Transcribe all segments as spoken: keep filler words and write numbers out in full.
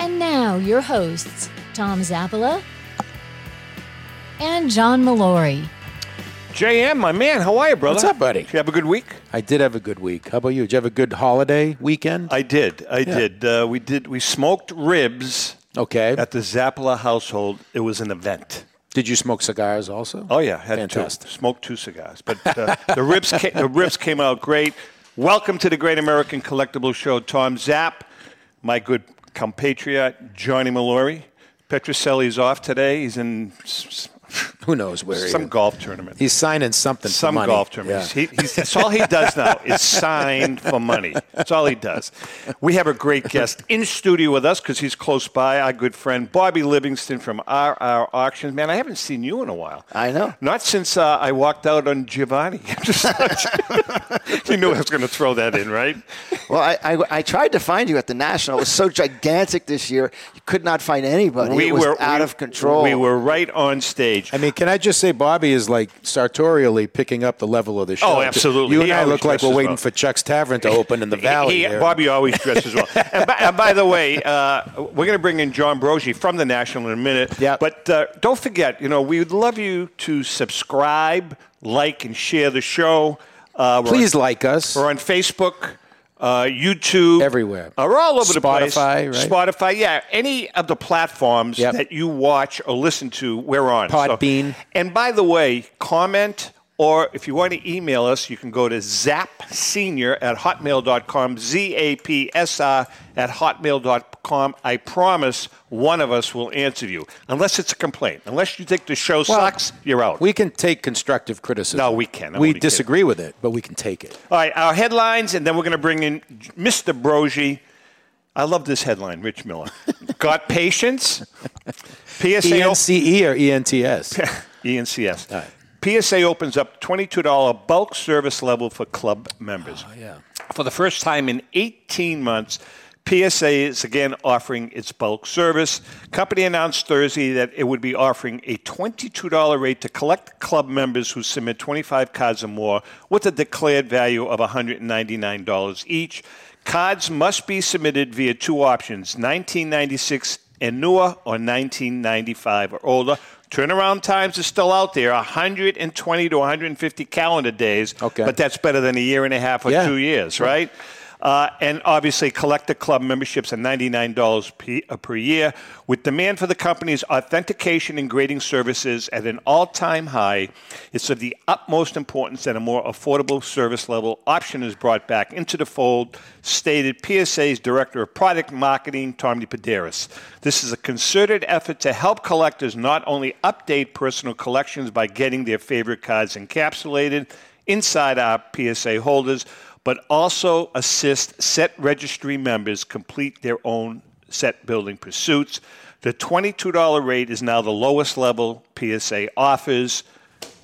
And now, your hosts, Tom Zappala and John Molori. J M, my man, how are you, brother? What's up, buddy? Did you have a good week? I did have a good week. How about you? Did you have a good holiday weekend? I did. I yeah. did. Uh, we did. We smoked ribs. Okay. At the Zappala household. It was an event. Did you smoke cigars also? Oh yeah, had Fantastic. two. Smoked two cigars, but uh, the ribs ca- the ribs came out great. Welcome to the Great American Collectible Show, Tom Zapp, my good compatriot Johnny Molori. Petrocelli is off today. He's in s- who knows where some he is. golf tournament. He's signing something. Some for money. golf tournament. Yeah. He, he's, that's all he does now is sign for money. That's all he does. We have a great guest in studio with us because he's close by. Our good friend Bobby Livingston from R R Auction. Man, I haven't seen you in a while. I know. Not since uh, I walked out on Giovanni. You knew I was going to throw that in, right? Well, I, I I tried to find you at the National. It was so gigantic this year. You could not find anybody. We it was were out we, of control. We were right on stage. I mean, can I just say Bobby is like sartorially picking up the level of the show? Oh, absolutely. You and he I look like we're waiting well. for Chuck's Tavern to open in the valley. He, he, Bobby always dresses well. and, by, and by the way, uh, we're going to bring in John Broggi from the National in a minute. Yep. But uh, don't forget, you know, we would love you to subscribe, like, and share the show. Uh, Please on, like us. We're on Facebook, uh, YouTube. Everywhere. Uh, we're all over Spotify, the place. Spotify, right? Spotify, yeah. Any of the platforms yep. that you watch or listen to, we're on. Podbean. So, and by the way, comment, or if you want to email us, you can go to zapsenior at hotmail dot com, Z A P S R at hotmail dot com. I promise one of us will answer you, unless it's a complaint. Unless you think the show well, sucks, you're out. We can take constructive criticism. No, we can. I'm we disagree kidding. with it, but we can take it. All right, our headlines, and then we're going to bring in Mister Broggi. I love this headline, Rich Miller. Got patience? P S A E N C E or E N T S? E N C S. All right. P S A opens up twenty-two dollars bulk service level for club members. Oh, yeah. For the first time in eighteen months, P S A is again offering its bulk service. Company announced Thursday that it would be offering a twenty-two dollars rate to collect club members who submit twenty-five cards or more with a declared value of one hundred ninety-nine dollars each. Cards must be submitted via two options, nineteen ninety-six and newer or nineteen ninety-five or older. Turnaround times are still out there, one hundred twenty to one hundred fifty calendar days, okay. but that's better than a year and a half or yeah. two years, right? Uh, and obviously, collector club memberships are ninety-nine dollars p- uh, per year, with demand for the company's authentication and grading services at an all-time high. It's of the utmost importance that a more affordable service level option is brought back into the fold, stated P S A's Director of Product Marketing, Tommy Paderas. This is a concerted effort to help collectors not only update personal collections by getting their favorite cards encapsulated inside our P S A holders, but also assist set registry members complete their own set building pursuits. The twenty-two dollars rate is now the lowest level P S A offers,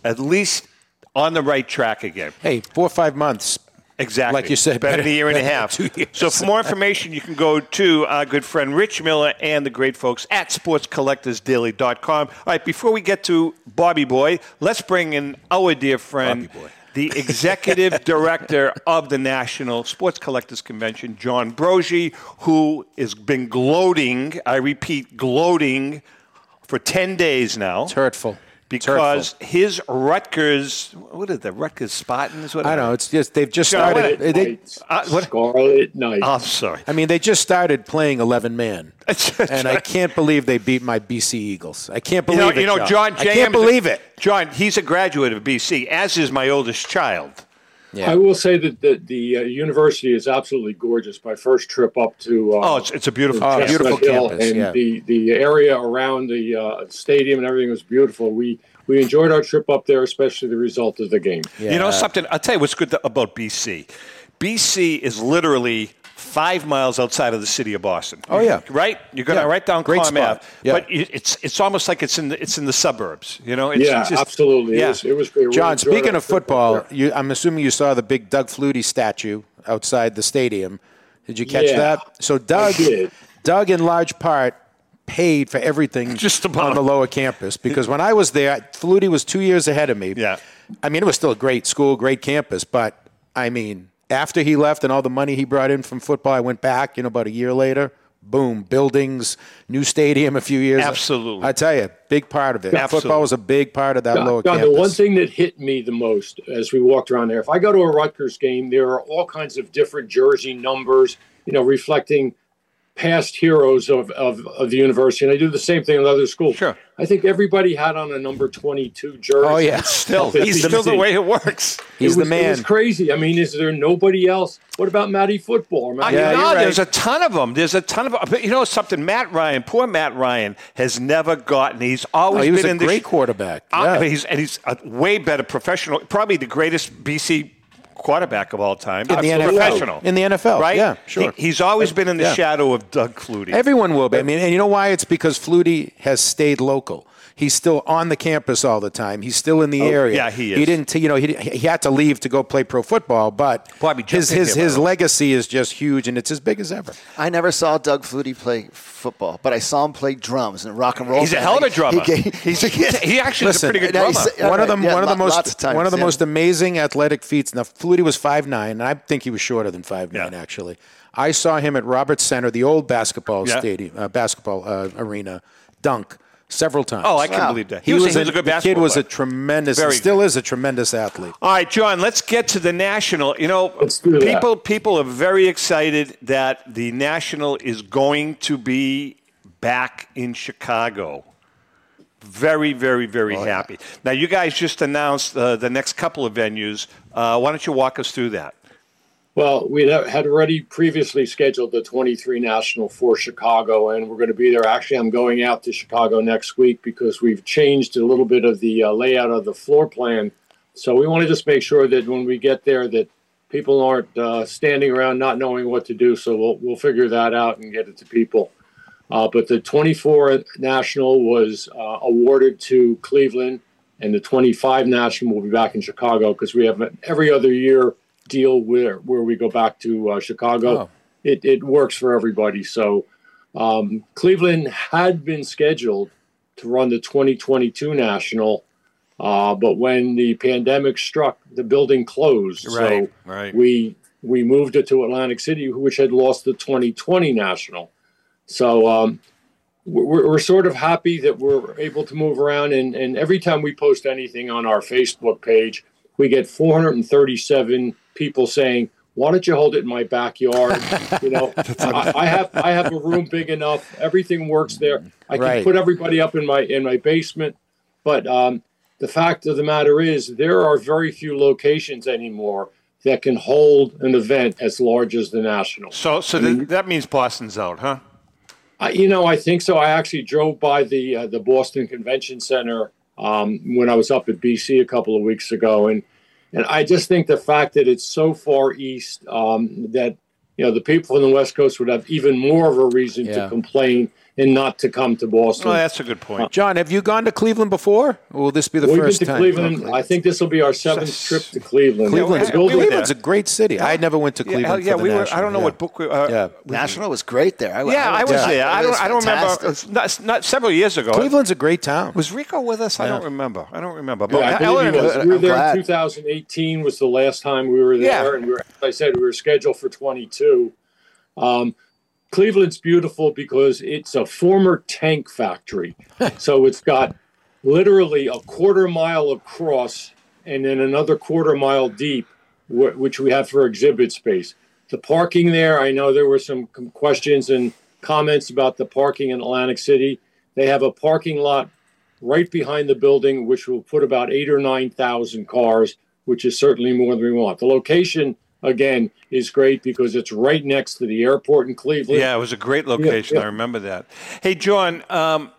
at least on the right track again. Hey, four or five months. Exactly. Like you said. Better, better than a year and a half. Two years. So for more information, you can go to our good friend Rich Miller and the great folks at sports collectors daily dot com. All right, before we get to Bobby Boy, let's bring in our dear friend, Bobby Boy, the executive director of the National Sports Collectors Convention, John Broggi, who has been gloating, I repeat, gloating for ten days now. It's hurtful. Because hurtful. his Rutgers, what are the Rutgers Spartans? What I don't know. It's just they've just Scarlet started. It, Knights. They, uh, what? Scarlet Knights. Oh, I'm sorry. I mean, they just started playing eleven man, and I can't believe they beat my B C Eagles. I can't believe you know, it. You know, John. John I can't believe it. John, he's a graduate of B C, as is my oldest child. Yeah. I will say that the, the uh, university is absolutely gorgeous. My first trip up to uh, oh, it's, it's a beautiful, oh, beautiful campus, and yeah. the, the area around the uh, stadium and everything was beautiful. We we enjoyed our trip up there, especially the result of the game. Yeah. You know something? I'll tell you what's good about B C. B C is literally five miles outside of the city of Boston. Oh yeah, right. You're going yeah. right down Great Con Ave, yeah. but it's it's almost like it's in the, it's in the suburbs. You know, it's, yeah, it's just, absolutely. Yeah. It was, it was great. John, speaking of football, you, I'm assuming you saw the big Doug Flutie statue outside the stadium. Did you catch yeah, that? So Doug, Doug, in large part, paid for everything just on the lower campus because when I was there, Flutie was two years ahead of me. Yeah, I mean, it was still a great school, great campus, but I mean, after he left and all the money he brought in from football, I went back. You know, about a year later, boom, buildings, new stadium. A few years, absolutely. I, I tell you, big part of it. Absolutely. Football was a big part of that God, lower God, campus. The one thing that hit me the most as we walked around there, if I go to a Rutgers game, there are all kinds of different jersey numbers, you know, reflecting past heroes of, of, of the university. And I do the same thing at other schools. Sure. I think everybody had on a number twenty-two jersey. Oh, yeah. Still. He's still the way it works. He's it was, the man. It's crazy. I mean, is there nobody else? What about Matty Football? Matty I know. Right. There's a ton of them. There's a ton of them. But you know something? Matt Ryan, poor Matt Ryan, has never gotten. He's always oh, he been was a in the great sh- quarterback. Yeah. Uh, he's, and he's a way better professional, probably the greatest B C quarterback of all time. In the N F L. Professional. In the N F L. Right? Yeah, sure. He, he's always been in the yeah. shadow of Doug Flutie. Everyone will be. I mean, and you know why? It's because Flutie has stayed local. He's still on the campus all the time. He's still in the oh, area. Yeah, he is. He didn't, you know, he he had to leave to go play pro football, but his his, his legacy is just huge, and it's as big as ever. I never saw Doug Flutie play football, but I saw him play drums and rock and roll. He's band. a hell of a drummer. He, he, he's, he's, he actually listen, is a pretty good drummer. One right, of the yeah, one of the most times, one of the yeah. most amazing athletic feats. Now Flutie was five nine, and I think he was shorter than five nine yeah. actually. I saw him at Roberts Center, the old basketball yeah. stadium, uh, basketball uh, arena, dunk. Several times. Oh, I can wow. believe that. He, he was, was, a, he was a good basketball player. The kid was player. a tremendous, Very still good. is a tremendous athlete. All right, John, let's get to the National. You know, people that. people are very excited that the National is going to be back in Chicago. Very, very, very oh, happy. Yeah. Now, you guys just announced uh, the next couple of venues. Uh, why don't you walk us through that? Well, we had already previously scheduled the twenty-three National for Chicago, and we're going to be there. Actually, I'm going out to Chicago next week because we've changed a little bit of the uh, layout of the floor plan. So we want to just make sure that when we get there that people aren't uh, standing around not knowing what to do. So we'll we'll figure that out and get it to people. Uh, but the twenty-four National was uh, awarded to Cleveland, and the twenty-five National will be back in Chicago because we have every other year deal where where we go back to uh, Chicago. Oh. It it works for everybody. So um, Cleveland had been scheduled to run the twenty twenty-two National, uh, but when the pandemic struck, the building closed. Right, so right. we we moved it to Atlantic City, which had lost the twenty twenty National. So um, we're, we're sort of happy that we're able to move around. And, and every time we post anything on our Facebook page, we get four hundred thirty-seven people saying, "Why don't you hold it in my backyard?" You know, I, I have I have a room big enough. Everything works there. I can right. put everybody up in my in my basement. But um, the fact of the matter is, there are very few locations anymore that can hold an event as large as the National. So, so I mean, that means Boston's out, huh? I, you know, I think so. I actually drove by the uh, the Boston Convention Center um, when I was up at B C a couple of weeks ago, and. And I just think the fact that it's so far east um, that, you know, the people on the West Coast would have even more of a reason yeah. to complain and not to come to Boston. Well, that's a good point. Uh, John, have you gone to Cleveland before? Or will this be the well, first time? We've been to time? Cleveland. I think this will be our seventh so, trip to Cleveland. Cleveland's, Cleveland's a great city. Yeah. I never went to Cleveland yeah, yeah, for the we National. Were, I don't know yeah. what book we uh, yeah. National was great there. I, yeah, I was yeah. there. I don't, I don't remember. It's not, not several years ago. Cleveland's a great town. Was Rico with us? Yeah. I don't remember. I don't remember. But yeah, I Ellen, was. We were I'm there glad. in two thousand eighteen was the last time we were there. Yeah. And we were, as I said, we were scheduled for twenty-two. Um Cleveland's beautiful because it's a former tank factory. So it's got literally a quarter mile across and then another quarter mile deep, wh- which we have for exhibit space. The parking there, I know there were some com- questions and comments about the parking in Atlantic City. They have a parking lot right behind the building, which will put about eight or nine thousand cars, which is certainly more than we want. The location, again, is great because it's right next to the airport in Cleveland. Yeah, it was a great location. Yeah, yeah. I remember that. Hey, John, um,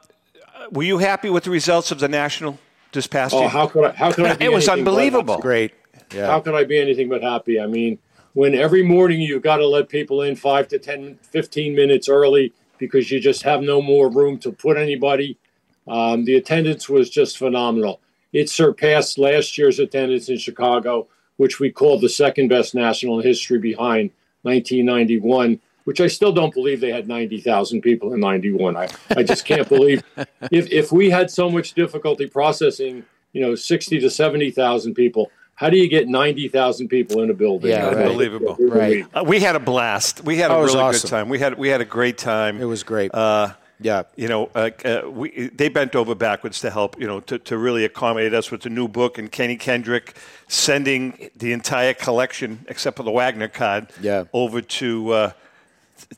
were you happy with the results of the National this past oh, year? Oh, how could I, how could I be It was unbelievable. Great. Yeah. How could I be anything but happy? I mean, when every morning you got to let people in five to ten, fifteen minutes early because you just have no more room to put anybody. Um, the attendance was just phenomenal. It surpassed last year's attendance in Chicago, which we called the second best national in history behind nineteen ninety-one, which I still don't believe they had ninety thousand people in ninety-one. I, I just can't believe if, if we had so much difficulty processing, you know, sixty to seventy thousand people, how do you get ninety thousand people in a building? Yeah, right. Unbelievable. Right. Uh, we had a blast. We had a oh, really awesome. good time. We had we had a great time. It was great. Uh, yeah. You know, uh, uh, we they bent over backwards to help, you know, to, to really accommodate us with the new book and Kenny Kendrick sending the entire collection, except for the Wagner card, yeah. over to uh,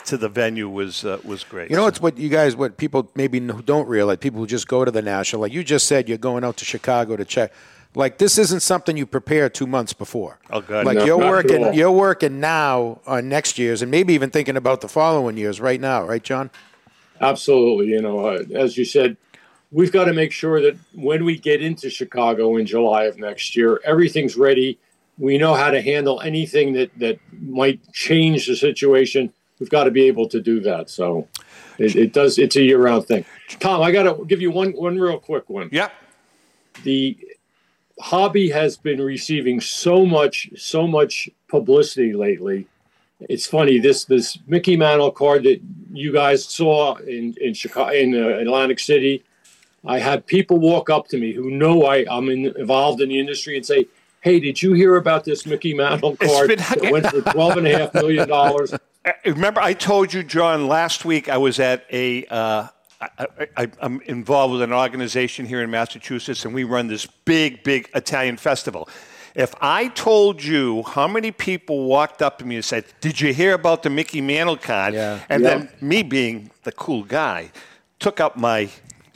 to the venue was uh, was great. You know, it's what you guys, what people maybe don't realize, people who just go to the National, like you just said, you're going out to Chicago to check. Like, this isn't something you prepare two months before. Oh, God. Like, no, you're working you're working now on next year's and maybe even thinking about the following years right now. Right, John? Absolutely. You know, uh, as you said, we've got to make sure that when we get into Chicago in July of next year, everything's ready. We know how to handle anything that, that might change the situation. We've got to be able to do that. So it, it does. It's a year-round thing. Tom, I got to give you one, one real quick one. Yeah. The hobby has been receiving so much, so much publicity lately. It's funny, this this Mickey Mantle card that you guys saw in in Chicago, in uh, Atlantic City. I had people walk up to me who know I, I'm in, involved in the industry and say, "Hey, did you hear about this Mickey Mantle card been- that went for twelve and a half million dollars?" Remember, I told you, John, last week I was at a. Uh... I, I, I'm involved with an organization here in Massachusetts, and we run this big, big Italian festival. If I told you how many people walked up to me and said, "Did you hear about the Mickey Mantle card?" Yeah. And yeah. then me being the cool guy, took up my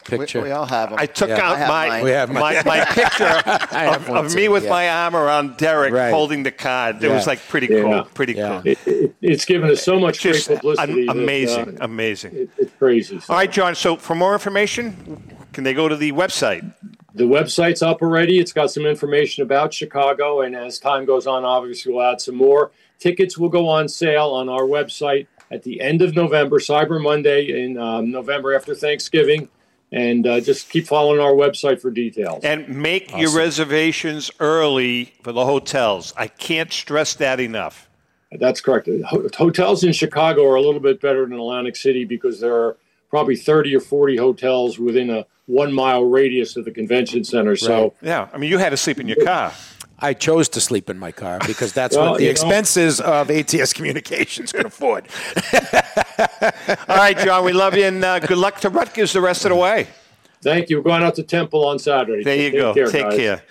picture. We, we all have them. I took yeah. out I my, we have my my picture of, of me too. with yeah. my arm around Derek right. holding the card. It yeah. was like pretty yeah. cool, yeah. pretty yeah. cool. It, it, it's given us so much Just great publicity. An, amazing, that, uh, amazing. It, it's crazy. So. All right, John. So for more information, can they go to the website? The website's up already. It's got some information about Chicago, and as time goes on, obviously we'll add some more. Tickets will go on sale on our website at the end of November, Cyber Monday in um, November after Thanksgiving. And uh, just keep following our website for details. And make awesome. your reservations early for the hotels. I can't stress that enough. That's correct. Hotels in Chicago are a little bit better than Atlantic City because there are probably thirty or forty hotels within a one-mile radius of the convention center. Right. So yeah, I mean, you had to sleep in your car. I chose to sleep in my car because that's well, what the expenses know. of A T S Communications could afford. All right, John, we love you, and uh, good luck to Rutgers the rest of the way. Thank you. We're going out to Temple on Saturday. There you Take go. Care, Take guys. care.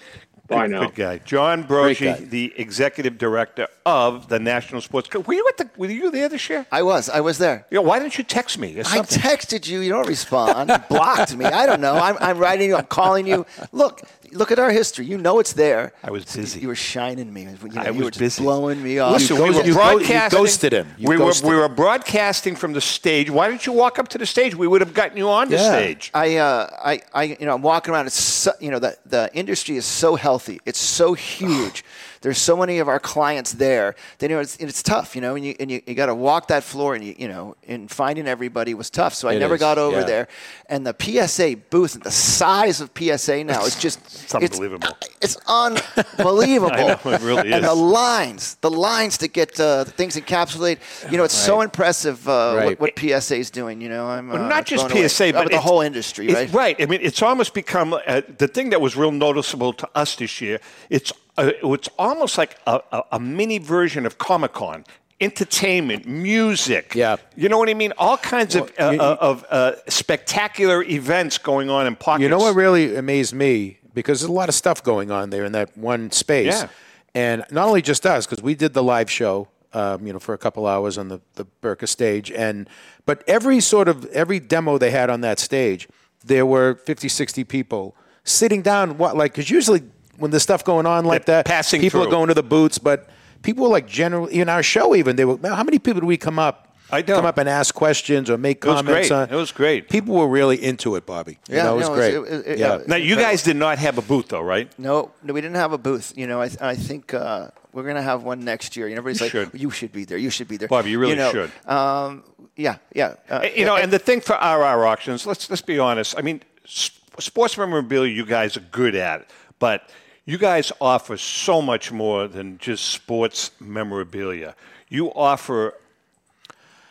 Bye good, now. Good guy. John Broggi, the executive director of the National Sports Club. Were you at the, were you there this year? I was. I was there. You know, why didn't you text me? I texted you. You don't respond. You blocked me. I don't know. I'm, I'm writing you. I'm calling you. Look. Look at our history. You know it's there. I was busy. You were shining me. You know, I was you were busy. Just blowing me off. Listen, we were broadcasting. You ghosted him. You we ghosted were we him. were broadcasting from the stage. Why didn't you walk up to the stage? We would have gotten you on yeah. the stage. I, uh, I, I, you know, I'm walking around. It's so, you know, the the industry is so healthy. It's so huge. There's so many of our clients there. They know it's it's tough, you know, and you and you, you got to walk that floor, and you you know, and finding everybody was tough. So I it never is, got over yeah. there. And the P S A booth, and the size of P S A now is just it's unbelievable. It's, it's unbelievable. I know, it really is. And the lines, the lines to get uh, things encapsulated. You know, it's right. so impressive uh, right. what, what P S A is doing. You know, I'm well, uh, not just P S A, away. but oh, the whole industry, right? Right. I mean, it's almost become uh, the thing that was real noticeable to us this year. It's Uh, it's almost like a, a, a mini version of Comic-Con. Entertainment, music, yeah. you know what I mean? All kinds well, of uh, you, uh, of uh, spectacular events going on in pockets. You know what really amazed me? Because there's a lot of stuff going on there in that one space. Yeah. And not only just us, because we did the live show um, you know, for a couple hours on the, the Berka stage. and But every sort of, every demo they had on that stage, there were fifty, sixty people sitting down, what, like, because usually... when there's stuff going on like They're that, passing people through. are going to the booths, but people were like generally, in our show even, they were, how many people do we come up I don't. come up and ask questions or make comments. It was great. On. It was great. People were really into it, Bobby. Yeah, you know, it was no, great. It, it, it, yeah. It, it, now, you guys did not have a booth, though, right? No, no we didn't have a booth. You know, I, I think uh, we're going to have one next year. And everybody's you like, should. you should be there. You should be there. Bobby, you really you know, should. Um, yeah, yeah. Uh, you yeah, know, and, and the thing for R R Auctions, let's let's be honest. I mean, sports memorabilia, you guys are good at it, but you guys offer so much more than just sports memorabilia. You offer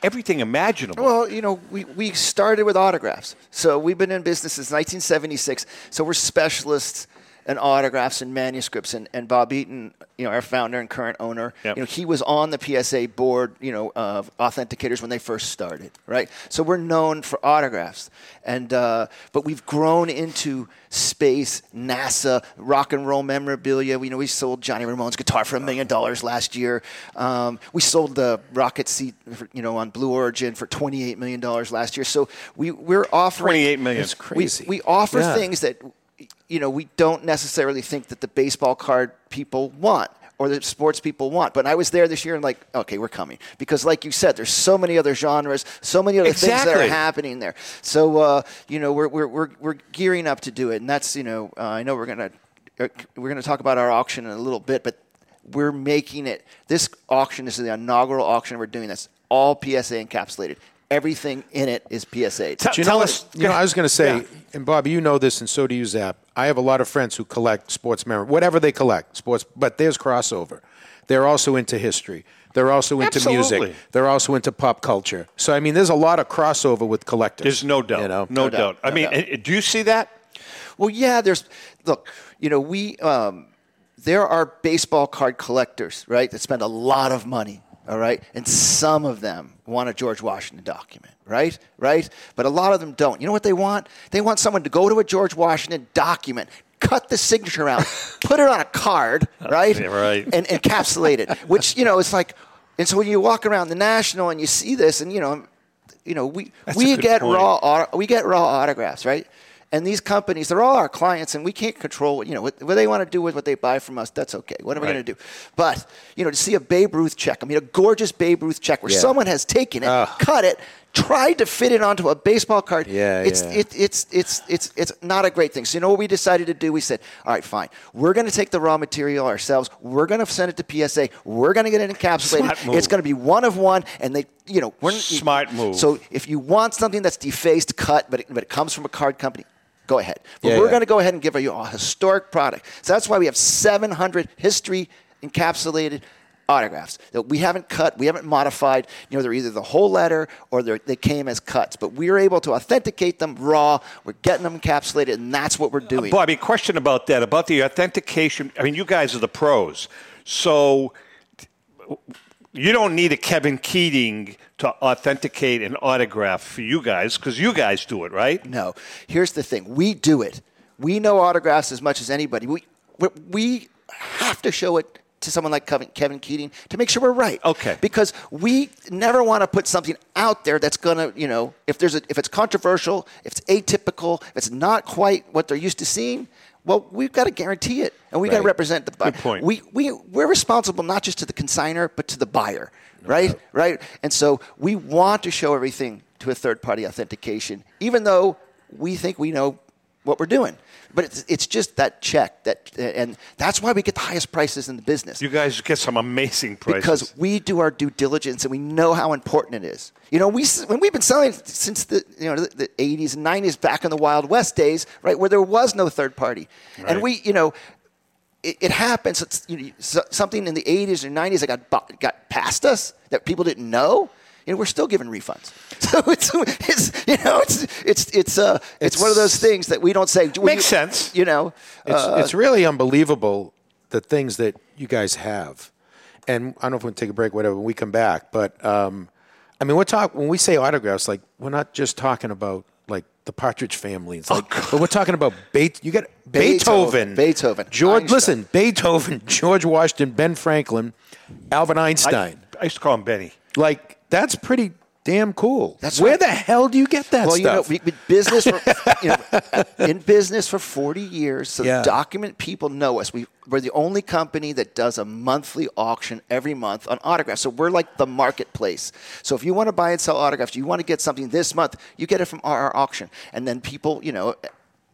everything imaginable. Well, you know, we, we started with autographs. So we've been in business since nineteen seventy-six. So we're specialists in autographs and manuscripts. And, and Bob Eaton, you know, our founder and current owner, yep. you know, he was on the P S A board, you know, of authenticators when they first started, right? So we're known for autographs. And uh, but we've grown into space, NASA, rock and roll memorabilia. We you know we sold Johnny Ramone's guitar for a million dollars last year. Um, we sold the rocket seat, for, you know, on Blue Origin for twenty-eight million dollars last year. So we we're offering twenty-eight million. It's crazy. We, we offer yeah. things that you know we don't necessarily think that the baseball card people want. Or that sports people want. But I was there this year and like, okay, we're coming. Because like you said, there's so many other genres, so many other exactly. things that are happening there. So, uh, you know, we're, we're, we're, we're gearing up to do it. And that's, you know, uh, I know we're going to uh, we're gonna talk about our auction in a little bit, but we're making it. This auction is the inaugural auction we're doing that's all P S A encapsulated. Everything in it is P S A. T- you tell know, us. You know, I was going to say, yeah. and Bobby, you know this, and so do you, Zap. I have a lot of friends who collect sports memory, whatever they collect, sports. But there's crossover. They're also into history. They're also into Absolutely. music. They're also into pop culture. So I mean, there's a lot of crossover with collectors. There's no doubt. You know? No, no doubt. doubt. I no mean, doubt. Do you see that? Well, yeah. There's look. You know, we um, there are baseball card collectors, right, that spend a lot of money. All right, and some of them want a George Washington document, right? Right? But a lot of them don't. You know what they want? They want someone to go to a George Washington document, cut the signature out, put it on a card, right? Yeah, right. And encapsulate it, which, you know, it's like, and so when you walk around the National and you see this, and, you know, you know, we That's we get point. raw we get raw autographs, right? And these companies, they're all our clients, and we can't control what, you know, what, what they want to do with what they buy from us. That's okay. What am I right. going to do? But, you know, to see a Babe Ruth check, I mean, a gorgeous Babe Ruth check where yeah. someone has taken it, oh. cut it, tried to fit it onto a baseball card. Yeah, it's yeah. It, it's it's it's it's not a great thing. So you know what we decided to do? We said, all right, fine. We're going to take the raw material ourselves. We're going to send it to P S A. We're going to get it encapsulated. It's going to be one of one, and they, you know, we're smart move. So if you want something that's defaced, cut, but it, but it comes from a card company, go ahead. But yeah, we're yeah. going to go ahead and give you a historic product. So that's why we have seven hundred history encapsulated autographs that we haven't cut, we haven't modified. You know, they're either the whole letter or they came as cuts. But we were able to authenticate them raw. We're getting them encapsulated, and that's what we're doing. Uh, Bobby, question about that, about the authentication. I mean, you guys are the pros. So you don't need a Kevin Keating to authenticate an autograph for you guys because you guys do it, right? No. Here's the thing. We do it. We know autographs as much as anybody. We we have to show it to someone like Kevin Keating to make sure we're right. Okay. Because we never want to put something out there that's going to, you know, if there's a, if it's controversial, if it's atypical, if it's not quite what they're used to seeing, well, we've got to guarantee it. And we've right. got to represent the buyer. Good point. We, we, we're responsible not just to the consignor, but to the buyer, no right? Doubt. Right? And so we want to show everything to a third-party authentication, even though we think we know what we're doing. But it's, it's just that check, that, and that's why we get the highest prices in the business. You guys get some amazing prices. Because we do our due diligence, and we know how important it is. You know, we when we've been selling since the you know the, the eighties and nineties, back in the Wild West days, right, where there was no third party. Right. And we, you know, it, it happens. It's, you know, something in the eighties or nineties that got, got past us that people didn't know. You know, we're still giving refunds. So it's, it's you know, it's it's it's uh it's, it's one of those things that we don't say. Makes you, sense. You know, it's, uh, it's really unbelievable the things that you guys have. And I don't know if we can take a break, whatever. When we come back, but um, I mean, we're talking when we say autographs, like we're not just talking about like the Partridge Family. It's like, oh, but we're talking about Be- you got Beethoven, Beethoven, Beethoven. George. Einstein. Listen, Beethoven, George Washington, Ben Franklin, Alvin Einstein. I, I used to call him Benny. Like. That's pretty damn cool. That's Where right. the hell do you get that well, stuff? Well, you know, we, business for, you know, in business for forty years, so yeah. document people know us. We, we're the only company that does a monthly auction every month on autographs. So we're like the marketplace. So if you want to buy and sell autographs, you want to get something this month, you get it from R R Auction. And then people, you know,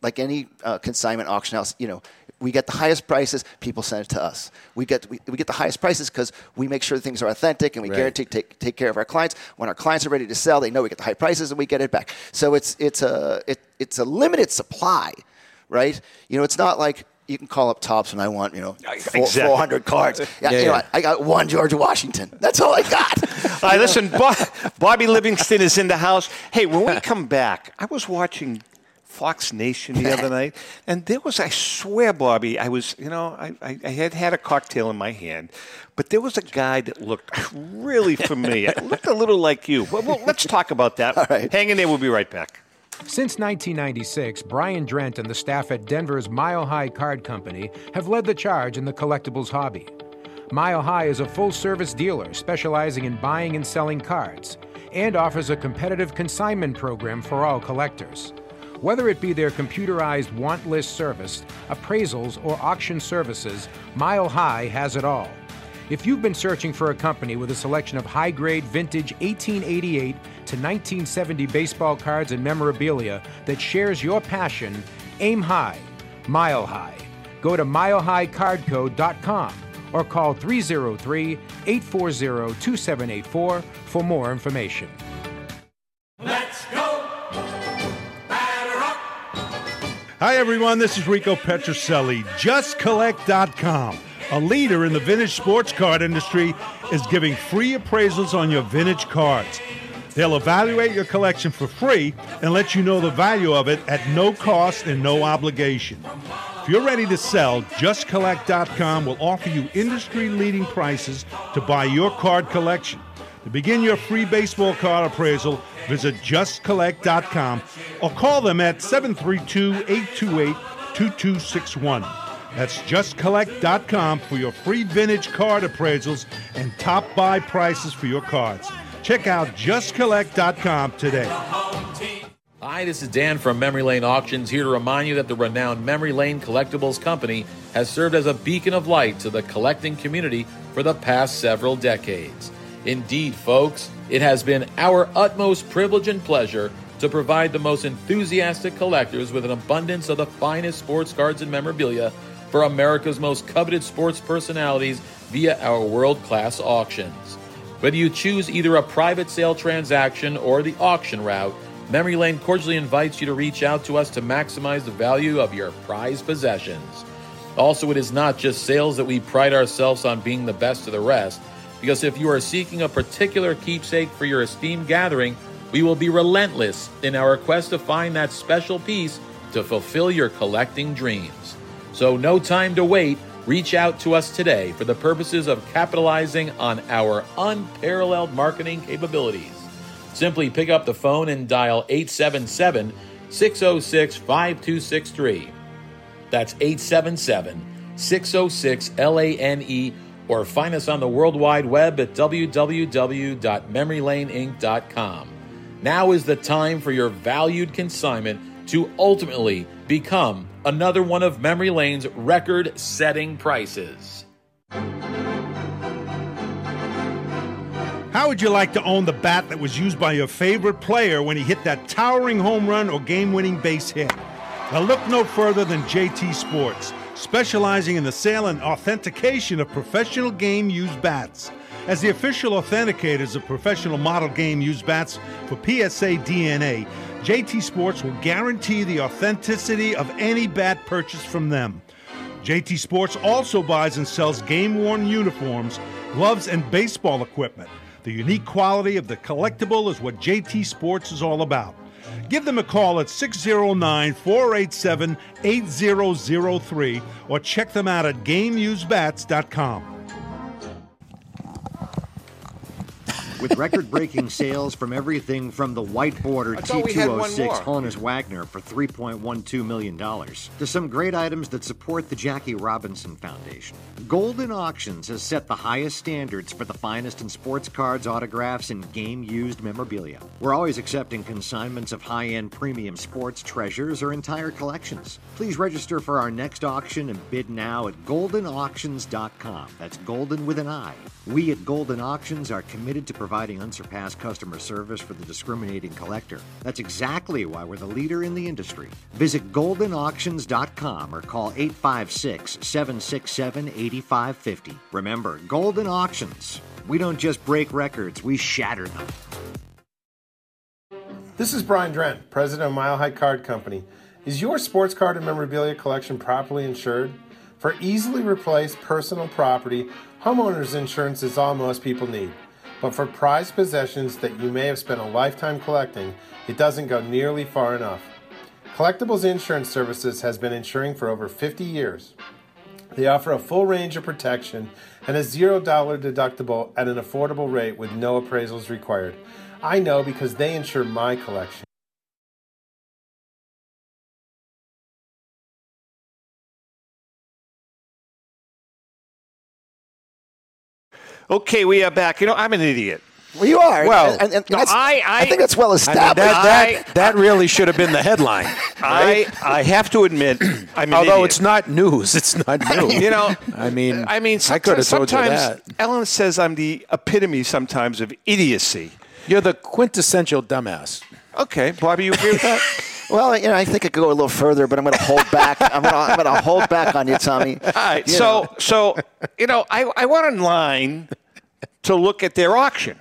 like any uh, consignment auction house, you know, we get the highest prices. People send it to us. We get we, we get the highest prices because we make sure things are authentic and we right. guarantee take take care of our clients. When our clients are ready to sell, they know we get the high prices and we get it back. So it's it's a it, it's a limited supply, right? You know, it's not like you can call up Topps and I want, you know, exactly. four hundred cards. Yeah, yeah, you know, yeah. I got one George Washington. That's all I got. All right, listen, Bob, Bobby Livingston is in the house. Hey, when we come back, I was watching Fox Nation the other night, and there was, I swear, Bobby, I was, you know, I, I, I had had a cocktail in my hand, but there was a guy that looked really familiar. It looked a little like you. Well, well, let's talk about that. All right. Hang in there. We'll be right back. Since nineteen ninety-six, Brian Drent and the staff at Denver's Mile High Card Company have led the charge in the collectibles hobby. Mile High is a full-service dealer specializing in buying and selling cards and offers a competitive consignment program for all collectors. Whether it be their computerized want list service, appraisals, or auction services, Mile High has it all. If you've been searching for a company with a selection of high-grade vintage eighteen eighty-eight to nineteen seventy baseball cards and memorabilia that shares your passion, aim high, Mile High. Go to mile high card co dot com or call three oh three, eight four oh, two seven eight four for more information. Let's go! Hi, everyone. This is Rico Petrocelli. just collect dot com, a leader in the vintage sports card industry, is giving free appraisals on your vintage cards. They'll evaluate your collection for free and let you know the value of it at no cost and no obligation. If you're ready to sell, just collect dot com will offer you industry-leading prices to buy your card collection. To begin your free baseball card appraisal, visit just collect dot com or call them at seven three two, eight two eight, two two six one. That's just collect dot com for your free vintage card appraisals and top buy prices for your cards. Check out just collect dot com today. Hi, this is Dan from Memory Lane Auctions, here to remind you that the renowned Memory Lane Collectibles Company has served as a beacon of light to the collecting community for the past several decades. Indeed, folks, it has been our utmost privilege and pleasure to provide the most enthusiastic collectors with an abundance of the finest sports cards and memorabilia for America's most coveted sports personalities via our world-class auctions. Whether you choose either a private sale transaction or the auction route, Memory Lane cordially invites you to reach out to us to maximize the value of your prized possessions. Also, it is not just sales that we pride ourselves on being the best of the rest, because if you are seeking a particular keepsake for your esteemed gathering, we will be relentless in our quest to find that special piece to fulfill your collecting dreams. So no time to wait. Reach out to us today for the purposes of capitalizing on our unparalleled marketing capabilities. Simply pick up the phone and dial eight seven seven, six oh six, five two six three. That's eight seven seven, six oh six, LANE, or find us on the World Wide Web at w w w dot memory lane inc dot com. Now is the time for your valued consignment to ultimately become another one of Memory Lane's record-setting prices. How would you like to own the bat that was used by your favorite player when he hit that towering home run or game-winning base hit? Now look no further than J T Sports, specializing in the sale and authentication of professional game-used bats. As the official authenticators of professional model game-used bats for P S A D N A, J T Sports will guarantee the authenticity of any bat purchased from them. J T Sports also buys and sells game-worn uniforms, gloves, and baseball equipment. The unique quality of the collectible is what J T Sports is all about. Give them a call at six oh nine, four eight seven, eight oh oh three or check them out at game used bats dot com. with record-breaking sales from everything from the white border T two oh six Honus Wagner for three point one two million dollars to some great items that support the Jackie Robinson Foundation. Golden Auctions has set the highest standards for the finest in sports cards, autographs, and game-used memorabilia. We're always accepting consignments of high-end premium sports treasures or entire collections. Please register for our next auction and bid now at golden auctions dot com. That's Golden with an I. We at Golden Auctions are committed to providing unsurpassed customer service for the discriminating collector. That's exactly why we're the leader in the industry. Visit golden auctions dot com or call eight five six, seven six seven, eight five five zero. Remember, Golden Auctions. We don't just break records, we shatter them. This is Brian Dren, president of Mile High Card Company. Is your sports card and memorabilia collection properly insured? For easily replaced personal property, homeowners insurance is all most people need. But for prized possessions that you may have spent a lifetime collecting, it doesn't go nearly far enough. Collectibles Insurance Services has been insuring for over fifty years. They offer a full range of protection and a zero dollar deductible at an affordable rate with no appraisals required. I know because they insure my collection. Okay, we are back. You know, I'm an idiot. Well, you are. Well, and, and, and no, I, I, I think that's well established. I mean, that, that, that really should have been the headline. Right? I, I have to admit, I'm an Although idiot. It's not news. It's not new. You know, I mean, I, mean, I could have told you that. Ellen says I'm the epitome sometimes of idiocy. You're the quintessential dumbass. Okay, Bobby, you agree with that? Well, you know, I think I could go a little further, but I'm going to hold back. I'm going I'm to hold back on you, Tommy. All right. You so, know. so you know, I, I went online to look at their auction,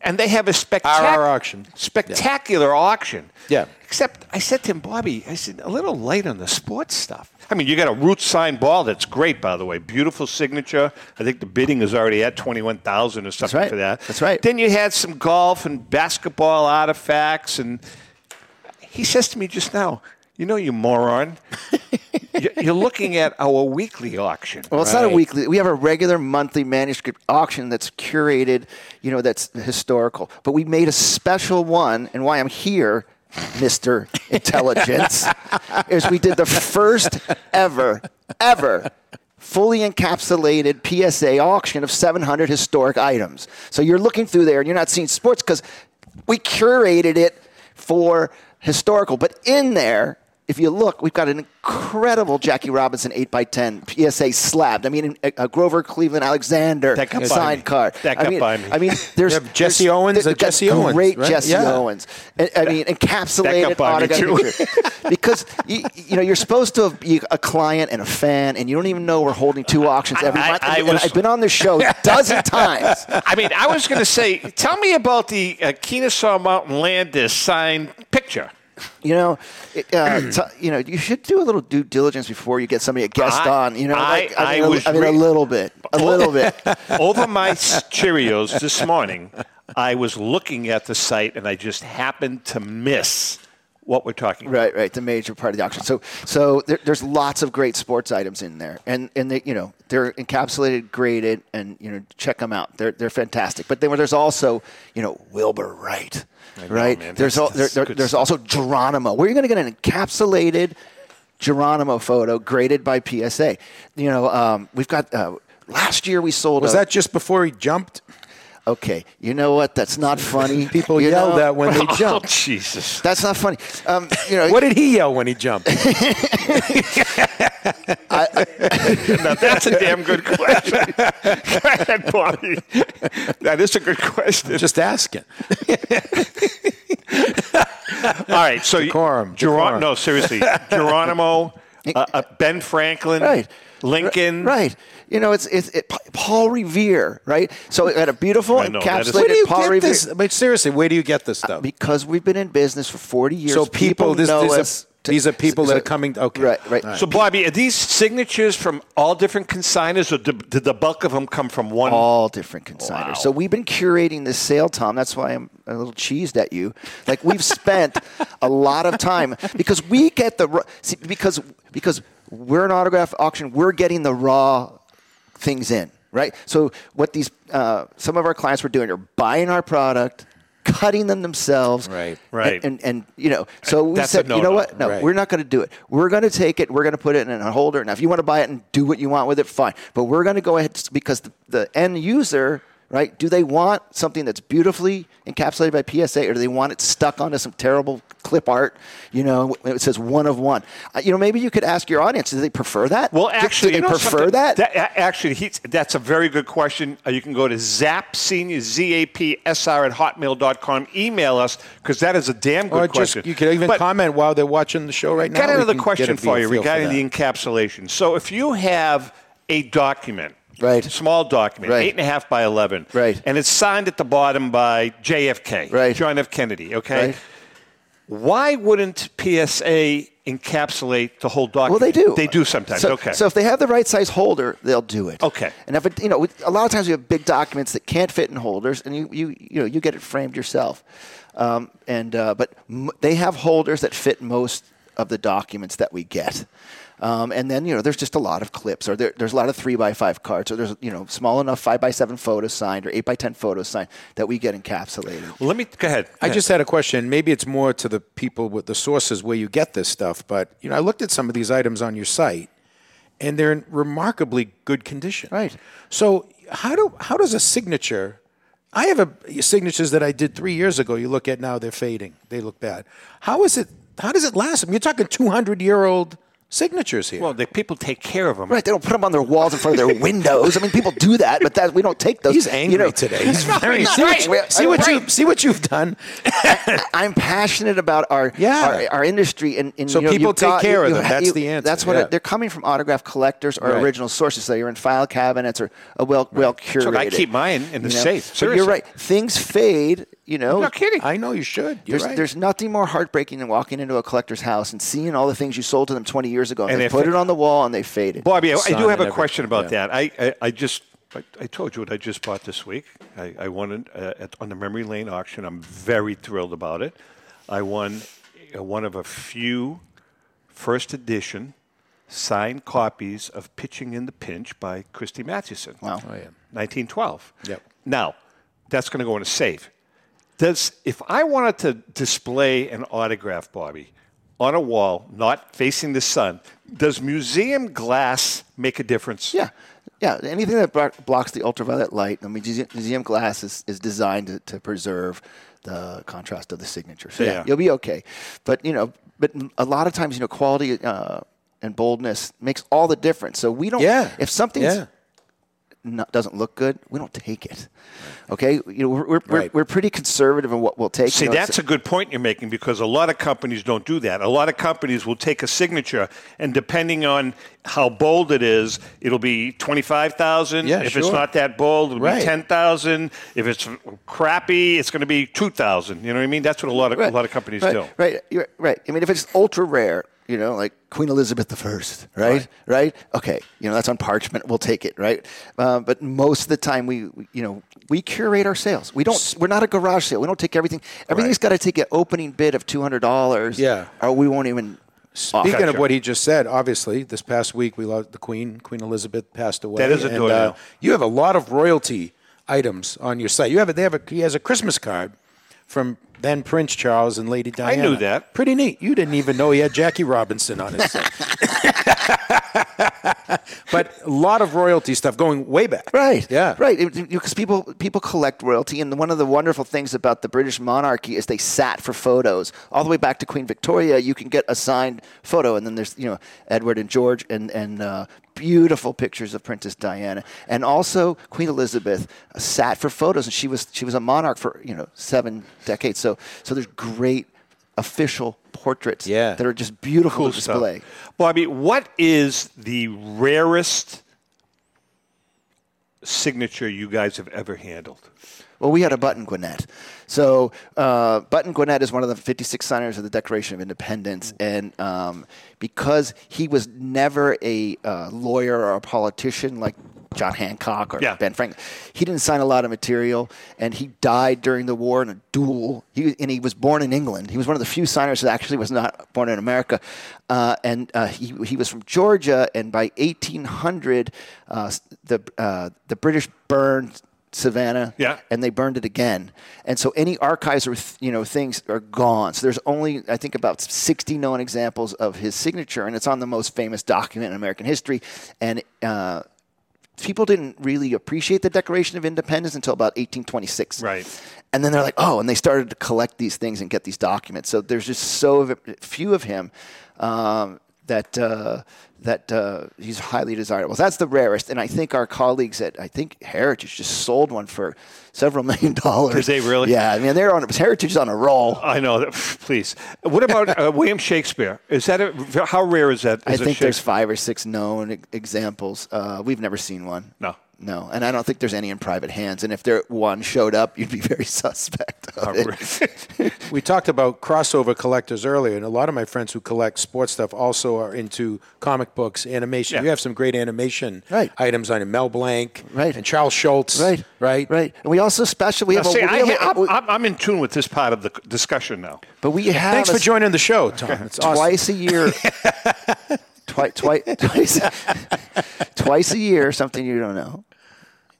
and they have a spectac- R R auction. spectacular yeah. auction. Yeah. Except I said to him, Bobby, I said, a little light on the sports stuff. I mean, you got a Roots signed ball that's great, by the way. Beautiful signature. I think the bidding is already at twenty-one thousand dollars or something right. for that. That's right. Then you had some golf and basketball artifacts and... He says to me just now, you know, you moron, you're looking at our weekly auction. Well, it's right? not a weekly. We have a regular monthly manuscript auction that's curated, you know, that's historical. But we made a special one, and why I'm here, Mister Intelligence, is we did the first ever, ever fully encapsulated P S A auction of seven hundred historic items. So you're looking through there, and you're not seeing sports because we curated it for historical, but in there, if you look, we've got an incredible Jackie Robinson eight by ten P S A slabbed. I mean, a, a Grover Cleveland Alexander signed card. That got I mean, by me. I mean, there's Jesse Owens. There's Jesse Owens. Great Jesse Owens. I mean, encapsulated autograph. Because you, you know, you're supposed to be a client and a fan, and you don't even know we're holding two auctions every I, month. I, I and, was, and I've been on this show a dozen times. I mean, I was going to say, tell me about the uh, Kennesaw Mountain Landis signed picture. You know, it, uh, t- you know, you should do a little due diligence before you get somebody a guest I, on. You know, I, like, I, I mean, was I mean re- a little bit, a little bit. Over my Cheerios this morning, I was looking at the site and I just happened to miss what we're talking about. Right, right, the major part of the auction. So, so there, there's lots of great sports items in there, and and they, you know, they're encapsulated, graded, and you know, check them out. They're they're fantastic. But then there's also, you know, Wilbur Wright. I right? Know, there's all, there, there, there's stuff. Also Geronimo. Where are you going to get an encapsulated Geronimo photo graded by P S A? You know, um, we've got uh, last year we sold. Was a, that just before he jumped? Okay, you know what? That's not funny. People you yelled know? That when they jumped. Oh, Jesus, that's not funny. Um, you know, what did he yell when he jumped? I, I, now that's a damn good question. Go ahead, Bobby. That is a good question. Just ask it. All right, so decorum, Geron- decorum. No, seriously, Geronimo, uh, uh, Ben Franklin, right. Lincoln, right. You know, it's it's it, Paul Revere, right? So it had a beautiful know, encapsulated Paul Revere. This? I mean, seriously, where do you get this stuff? Uh, because we've been in business for forty years. So people, people this, know us. A, these are people so, that are coming. Okay, right, right. right. So, Bobby, are these signatures from all different consignors, or did, did the bulk of them come from one? All different consignors. Wow. So we've been curating this sale, Tom. That's why I'm a little cheesed at you. Like we've spent a lot of time because we get the see, because because we're an autograph auction. We're getting the raw things in. right? So what these uh, some of our clients were doing are buying our product, cutting them themselves, right? Right. And and, and you know, so we That's said, you know what? No, right. we're not going to do it. We're going to take it. We're going to put it in a holder. Now, if you want to buy it and do what you want with it, fine. But we're going to go ahead because the, the end user. Right? Do they want something that's beautifully encapsulated by P S A, or do they want it stuck onto some terrible clip art? You know, it says one of one. Uh, you know, maybe you could ask your audience: do they prefer that? Well, actually, do, do they you know prefer that? that? Actually, he, that's a very good question. Uh, you can go to Zap Senior Z A P S R at hotmail dot com. Email us because that is a damn good or question. Just, you can even but comment while they're watching the show right now. Got another question for you regarding for the encapsulation. So, if you have a document. Right. Small document, right. eight and a half by eleven. Right. And it's signed at the bottom by J F K, right. John F. Kennedy, okay? Right. Why wouldn't P S A encapsulate the whole document? Well, they do. They do sometimes, so, okay. So if they have the right size holder, they'll do it. Okay. And if it, you know, a lot of times we have big documents that can't fit in holders, and you you you know you get it framed yourself. Um, and uh, but m- they have holders that fit most of the documents that we get. Um, and then, you know, there's just a lot of clips, or there, there's a lot of three by five cards, or there's, you know, small enough five by seven photos signed, or eight by ten photos signed that we get encapsulated. Well, let me go ahead. Go I ahead. just had a question. Maybe it's more to the people with the sources where you get this stuff, but you know, I looked at some of these items on your site, and they're in remarkably good condition. Right. So how do how does a signature? I have a, signatures that I did three years ago. You look at now, they're fading. They look bad. How is it? How does it last? I mean, you're talking two hundred year old. Signatures here. Well, the people take care of them. Right. They don't put them on their walls in front of their windows. I mean, people do that, but that, we don't take those. He's angry you know, today. He's very see, right. what, see, what you, see what you've done. I, I'm passionate about our yeah. our, our industry. And, and, so you know, people take got, care you, of them. You, that's you, the answer. That's what yeah. it, they're coming from autograph collectors or right. original sources. So you're in file cabinets or a well, right. well curated. So I keep mine in the you know? safe. Seriously. But you're right. Things fade. You know, I'm not kidding. I know you should. You're there's, right. there's nothing more heartbreaking than walking into a collector's house and seeing all the things you sold to them twenty years ago, and, and they, they put fa- it on the wall and they faded. Bobby, I, I do have a question about yeah. that. I, I, I just, I, I told you what I just bought this week. I, I won it uh, at, on the Memory Lane auction. I'm very thrilled about it. I won uh, one of a few first edition signed copies of Pitching in the Pinch by Christy Mathewson. Wow, oh, yeah. nineteen twelve. Yep. Now, that's going to go in a safe. Does, if I wanted to display an autograph, Bobby, on a wall, not facing the sun, does museum glass make a difference? Yeah. Yeah. Anything that blocks the ultraviolet light, I mean, museum glass is, is designed to, to preserve the contrast of the signature. So, yeah. yeah, you'll be okay. But, you know, but a lot of times, you know, quality uh, and boldness makes all the difference. So we don't, yeah. if something's... Yeah. No, doesn't look good, we don't take it. Okay, you know we're we're, right. we're, we're pretty conservative in what we'll take. See, you know, that's a good point you're making because a lot of companies don't do that. A lot of companies will take a signature, and depending on how bold it is, it'll be twenty-five thousand. Yeah, if sure. it's not that bold, it'll right. be ten thousand. If it's crappy, it's going to be two thousand. You know what I mean? That's what a lot of right. a lot of companies right. do. Right, right, right. I mean, if it's ultra rare. You know, like Queen Elizabeth the First, right? Right? Right? Okay. You know, that's on parchment. We'll take it, right? Uh, but most of the time, we, we, you know, we curate our sales. We don't, we're not a garage sale. We don't take everything. Everything's right. got to take an opening bid of two hundred dollars. Yeah. Or we won't even. Speaking gotcha. of what he just said, obviously, this past week, we lost the Queen. Queen Elizabeth passed away. That is a and, uh, you have a lot of royalty items on your site. You have a, they have a, he has a Christmas card from then Prince Charles and Lady Diana. I knew that. Pretty neat. You didn't even know he had Jackie Robinson on his set. But a lot of royalty stuff going way back. Right. Yeah. Right. Because people people collect royalty, and one of the wonderful things about the British monarchy is they sat for photos. All the way back to Queen Victoria, you can get a signed photo, and then there's, you know, Edward and George and, and uh, beautiful pictures of Princess Diana. And also Queen Elizabeth sat for photos, and she was she was a monarch for, you know, seven decades. So so there's great official portraits yeah. that are just beautiful cool to display. Stuff. Bobby, what is the rarest signature you guys have ever handled? Well, we had a Button Gwinnett. So uh, Button Gwinnett is one of the fifty-six signers of the Declaration of Independence. And um, because he was never a uh, lawyer or a politician like John Hancock or yeah. Ben Franklin. He didn't sign a lot of material, and he died during the war in a duel. He and he was born in England. He was one of the few signers that actually was not born in America. Uh, and uh, he he was from Georgia, and by eighteen hundred, uh, the uh, the British burned Savannah, yeah. and they burned it again. And so any archives or th- you know things are gone. So there's only, I think, about sixty known examples of his signature, and it's on the most famous document in American history. And uh, people didn't really appreciate the Declaration of Independence until about eighteen twenty-six. Right. And then they're like, oh, and they started to collect these things and get these documents. So there's just so few of him um, that uh, that uh, he's highly desirable. So that's the rarest. And I think our colleagues at, I think, Heritage just sold one for several million dollars. Did they really? Yeah. I mean, they're on, Heritage's on a roll. I know. Please. What about uh, William Shakespeare? Is that a, how rare is that? Is I think there's five or six known e- examples. Uh, we've never seen one. No. No. And I don't think there's any in private hands. And if there one showed up, you'd be very suspect of it. We talked about crossover collectors earlier, and a lot of my friends who collect sports stuff also are into comic books, animation. Yeah. You have some great animation right. items on it. Mel Blanc right. and Charles Schultz. Right. Right. Right. And we also special. We now, have see, a, we I, have I'm, a I'm, I'm in tune with this part of the discussion now. But we have Thanks a, for joining the show, Tom. Okay. It's twice awesome. a year. twi- twi- twice, twice a year, something you don't know.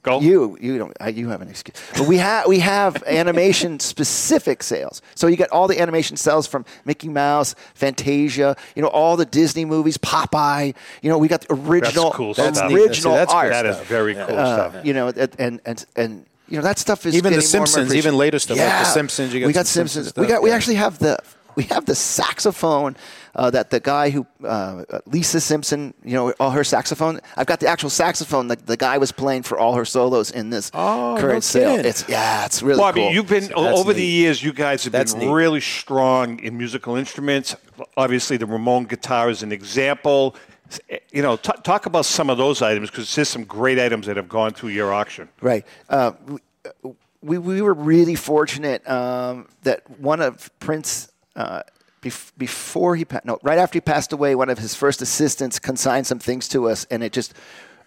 Go. You you don't you have an excuse, but we have we have animation specific sales. So you got all the animation sales from Mickey Mouse, Fantasia, you know, all the Disney movies, Popeye. You know, we got the original that's cool that's stuff. original that's, that's art. That is very cool uh, stuff. Yeah. You know, and and and you know that stuff is even the Simpsons, even later stuff yeah. like the Simpsons. You got we got Simpsons. Simpsons we got we yeah. actually have the we have the saxophone. Uh, that the guy who, uh, Lisa Simpson, you know, all her saxophone. I've got the actual saxophone that the guy was playing for all her solos in this oh, current no sale. It's, yeah, it's really Bobby, cool. Bobby, you've been, so over neat. the years, you guys have that's been neat. really strong in musical instruments. Obviously, the Ramon guitar is an example. You know, t- talk about some of those items, because there's some great items that have gone through your auction. Right. Uh, we, we were really fortunate um, that one of Prince... Uh, Before he no, right after he passed away, one of his first assistants consigned some things to us, and it just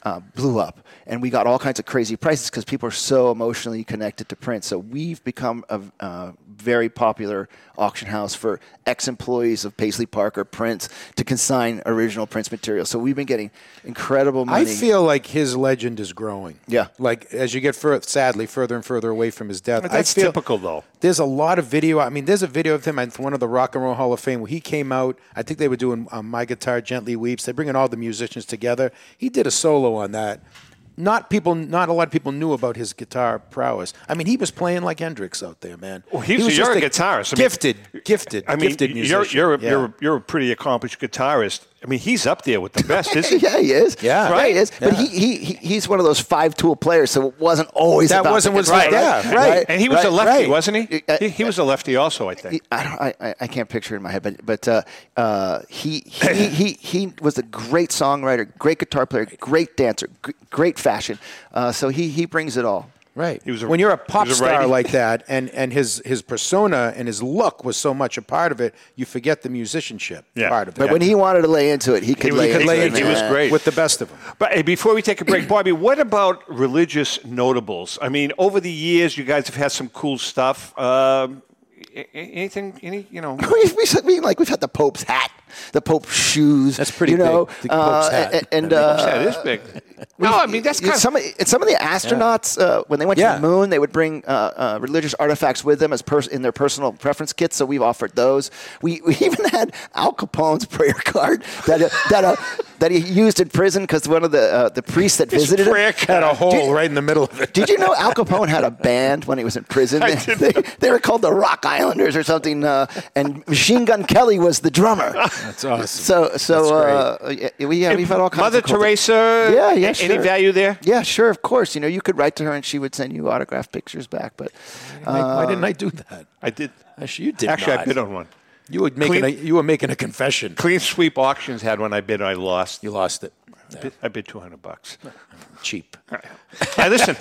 uh, blew up. And we got all kinds of crazy prices because people are so emotionally connected to Prince. So we've become a uh, very popular auction house for ex-employees of Paisley Park or Prince to consign original Prince material. So we've been getting incredible money. I feel like his legend is growing. Yeah, like as you get further, sadly further and further away from his death. But that's I feel- typical, though. There's a lot of video. I mean, there's a video of him at one of the Rock and Roll Hall of Fame where he came out. I think they were doing um, My Guitar Gently Weeps. They're bringing all the musicians together. He did a solo on that. Not people. Not a lot of people knew about his guitar prowess. I mean, he was playing like Hendrix out there, man. Well, he, he was so you're just a guitarist. I mean, gifted, gifted, I mean, gifted musician. You're, you're, a, yeah. you're, a, you're a pretty accomplished guitarist. I mean, he's up there with the best, isn't he? yeah, he is. Yeah, right. Yeah, he is. Yeah. But he, he he he's one of those five-tool players, so it wasn't always that about wasn't what's right. Yeah, right. right. And he was right. a lefty, right. wasn't he? Uh, he? He was a lefty, also, I think. I don't, I, I can't picture it in my head, but but uh, uh, he, he, he he he was a great songwriter, great guitar player, great dancer, great fashion. Uh, so he he brings it all. Right. He was a, when you're a pop star writing. like that, and, and his, his persona and his look was so much a part of it, you forget the musicianship yeah. part of it. But yeah. when he wanted to lay into it, he could he, lay, he could lay into it. He was great. With the best of them. But hey, before we take a break, Bobby, what about religious notables? I mean, over the years, you guys have had some cool stuff. Um, anything, any, you know. we, we, we, like, we've had the Pope's hat. The Pope's shoes. That's pretty you know, big. The Pope's uh, hat. And, uh, the Pope's hat is big. No, I mean, that's kind some of... Some of the astronauts, yeah. uh, when they went yeah. to the moon, they would bring uh, uh, religious artifacts with them as pers- in their personal preference kits, so we've offered those. We, we even had Al Capone's prayer card that uh, that, uh, that he used in prison because one of the uh, the priests that visited him... His prayer cut a hole did, right in the middle of it. Did you know Al Capone had a band when he was in prison? I they, they, they were called the Rock Islanders or something, uh, and Machine Gun Kelly was the drummer. That's awesome. So, so uh, we yeah, we've had all kinds Mother of Mother Teresa. Yeah, yeah, sure. Any value there? Yeah, sure, of course. You know, you could write to her and she would send you autographed pictures back. But why, uh, why didn't I do that? I did. Actually, you did. Actually, not. I bid on one. You were making Clean, a you were making a confession. Clean Sweep Auctions had one I bid and I lost. You lost it. I bid, I bid two hundred bucks. Cheap. All right. Hey, listen,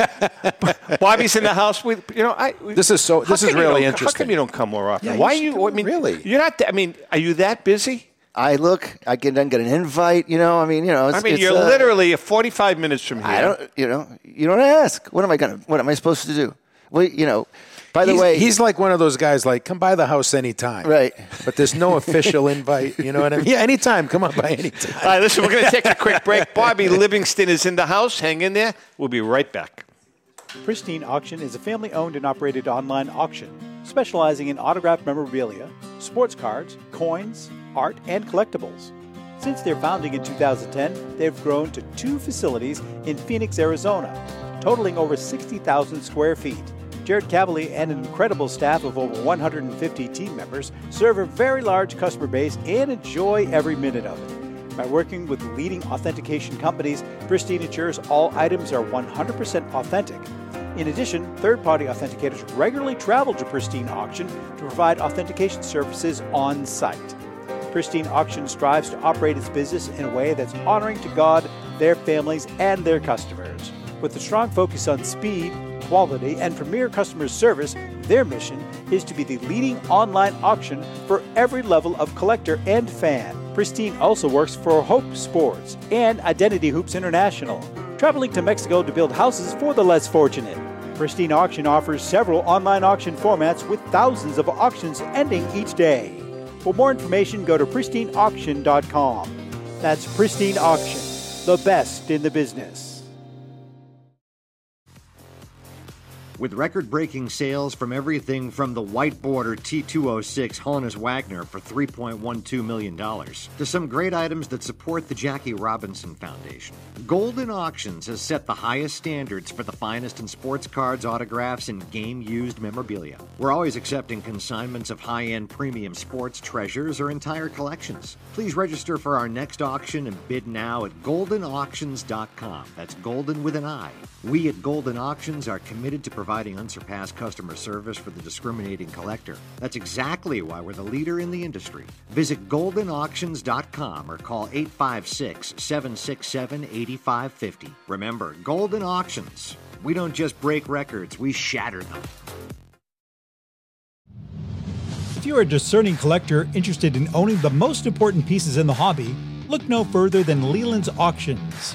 Bobby's in the house. We, you know, I. We, this is so. This is really interesting. How come you don't come more often? Yeah, Why are you? I mean, really? You're not. I mean, are you that busy? I look, I get, done get an invite, you know, I mean, you know. It's, I mean, it's, you're uh, literally forty-five minutes from here. I don't, you know, you don't ask. What am I going to, what am I supposed to do? Well, you know, by the he's, way. He's like one of those guys, like, come by the house anytime. Right. But there's no official invite, you know what I mean? Yeah, anytime, come on by anytime. All right, listen, we're going to take a quick break. Bobby Livingston is in the house. Hang in there. We'll be right back. Pristine Auction is a family-owned and operated online auction specializing in autographed memorabilia, sports cards, coins, art, and collectibles. Since their founding in two thousand ten, they've grown to two facilities in Phoenix, Arizona, totaling over sixty thousand square feet. Jared Cavali and an incredible staff of over one hundred fifty team members serve a very large customer base and enjoy every minute of it. By working with leading authentication companies, Pristine ensures all items are one hundred percent authentic. In addition, third-party authenticators regularly travel to Pristine Auction to provide authentication services on site. Pristine Auction strives to operate its business in a way that's honoring to God, their families, and their customers. With a strong focus on speed, quality, and premier customer service, their mission is to be the leading online auction for every level of collector and fan. Pristine also works for Hope Sports and Identity Hoops International, traveling to Mexico to build houses for the less fortunate. Pristine Auction offers several online auction formats with thousands of auctions ending each day. For more information, go to pristine auction dot com. That's Pristine Auction, the best in the business. With record-breaking sales from everything from the white border T two oh six Honus Wagner for three point one two million dollars to some great items that support the Jackie Robinson Foundation. Golden Auctions has set the highest standards for the finest in sports cards, autographs, and game-used memorabilia. We're always accepting consignments of high-end premium sports treasures or entire collections. Please register for our next auction and bid now at golden auctions dot com. That's golden with an I. We at Golden Auctions are committed to providing unsurpassed customer service for the discriminating collector. That's exactly why we're the leader in the industry. Visit golden auctions dot com or call eight five six, seven six seven, eight five five zero. Remember, Golden Auctions. We don't just break records, we shatter them. If you're a discerning collector interested in owning the most important pieces in the hobby, look no further than Leland's Auctions.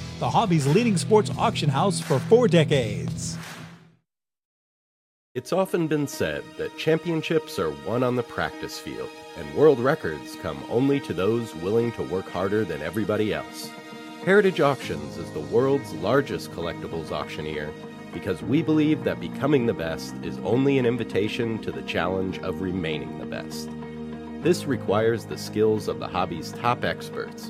the hobby's leading sports auction house for four decades. It's often been said that championships are won on the practice field, and world records come only to those willing to work harder than everybody else. Heritage Auctions is the world's largest collectibles auctioneer because we believe that becoming the best is only an invitation to the challenge of remaining the best. This requires the skills of the hobby's top experts,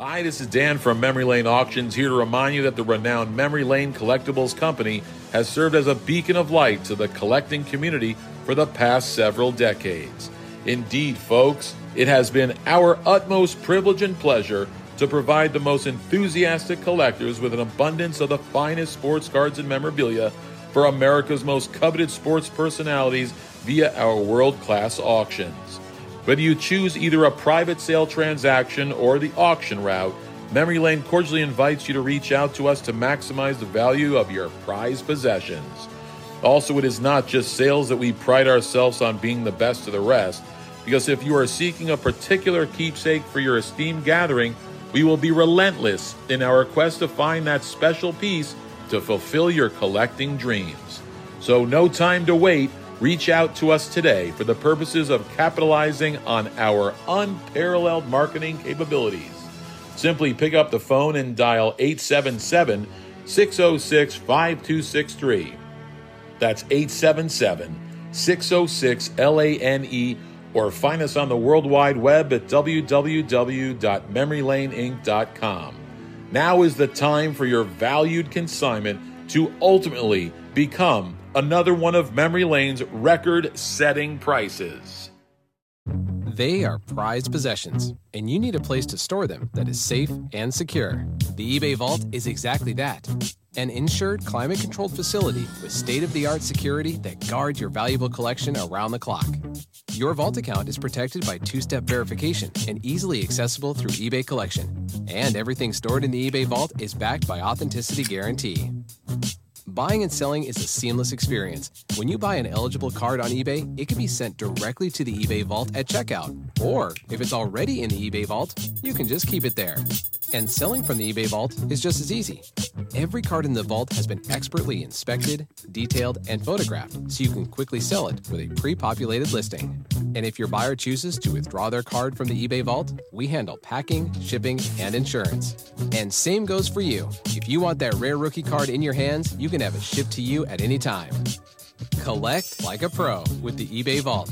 Hi, this is Dan from Memory Lane Auctions, here to remind you that the renowned Memory Lane Collectibles Company has served as a beacon of light to the collecting community for the past several decades. Indeed, folks, it has been our utmost privilege and pleasure to provide the most enthusiastic collectors with an abundance of the finest sports cards and memorabilia for America's most coveted sports personalities via our world-class auctions. Whether you choose either a private sale transaction or the auction route, Memory Lane cordially invites you to reach out to us to maximize the value of your prized possessions. Also, it is not just sales that we pride ourselves on being the best of the rest, because if you are seeking a particular keepsake for your esteemed gathering, we will be relentless in our quest to find that special piece to fulfill your collecting dreams. So no time to wait. Reach out to us today for the purposes of capitalizing on our unparalleled marketing capabilities. Simply pick up the phone and dial eight seven seven, six zero six, five two six three. That's eight seven seven, six zero six, LANE, or find us on the World Wide Web at w w w dot memory lane inc dot com. Now is the time for your valued consignment to ultimately become another one of Memory Lane's record-setting prices. They are prized possessions, and you need a place to store them that is safe and secure. The eBay Vault is exactly that. An insured, climate-controlled facility with state-of-the-art security that guards your valuable collection around the clock. Your vault account is protected by two-step verification and easily accessible through eBay Collection. And everything stored in the eBay Vault is backed by Authenticity Guarantee. Buying and selling is a seamless experience. When you buy an eligible card on eBay, it can be sent directly to the eBay Vault at checkout. Or, if it's already in the eBay Vault, you can just keep it there. And selling from the eBay Vault is just as easy. Every card in the vault has been expertly inspected, detailed, and photographed, so you can quickly sell it with a pre-populated listing. And if your buyer chooses to withdraw their card from the eBay Vault, we handle packing, shipping, and insurance. And same goes for you. If you want that rare rookie card in your hands, you can have it shipped to you at any time. Collect like a pro with the eBay Vault.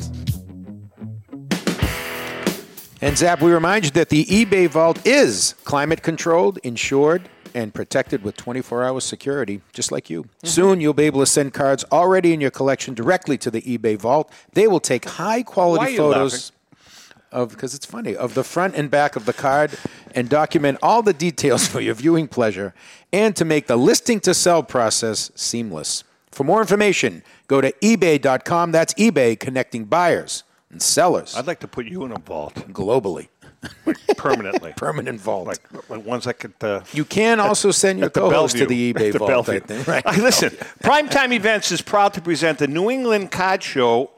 And Zap, we remind you that the eBay Vault is climate-controlled, insured, and protected with twenty-four hour security, just like you. Mm-hmm. Soon, you'll be able to send cards already in your collection directly to the eBay Vault. They will take high-quality photos of, because it's funny, of the front and back of the card and document all the details for your viewing pleasure and to make the listing-to-sell process seamless. For more information, go to ebay dot com. That's eBay, connecting buyers and sellers. I'd like to put you in a vault. Globally. Like permanently. Permanent vault. Like, like ones like at the... You can at, also send your co-host to the eBay the vault. I think. Right. I, listen, Primetime Events is proud to present the New England Card Show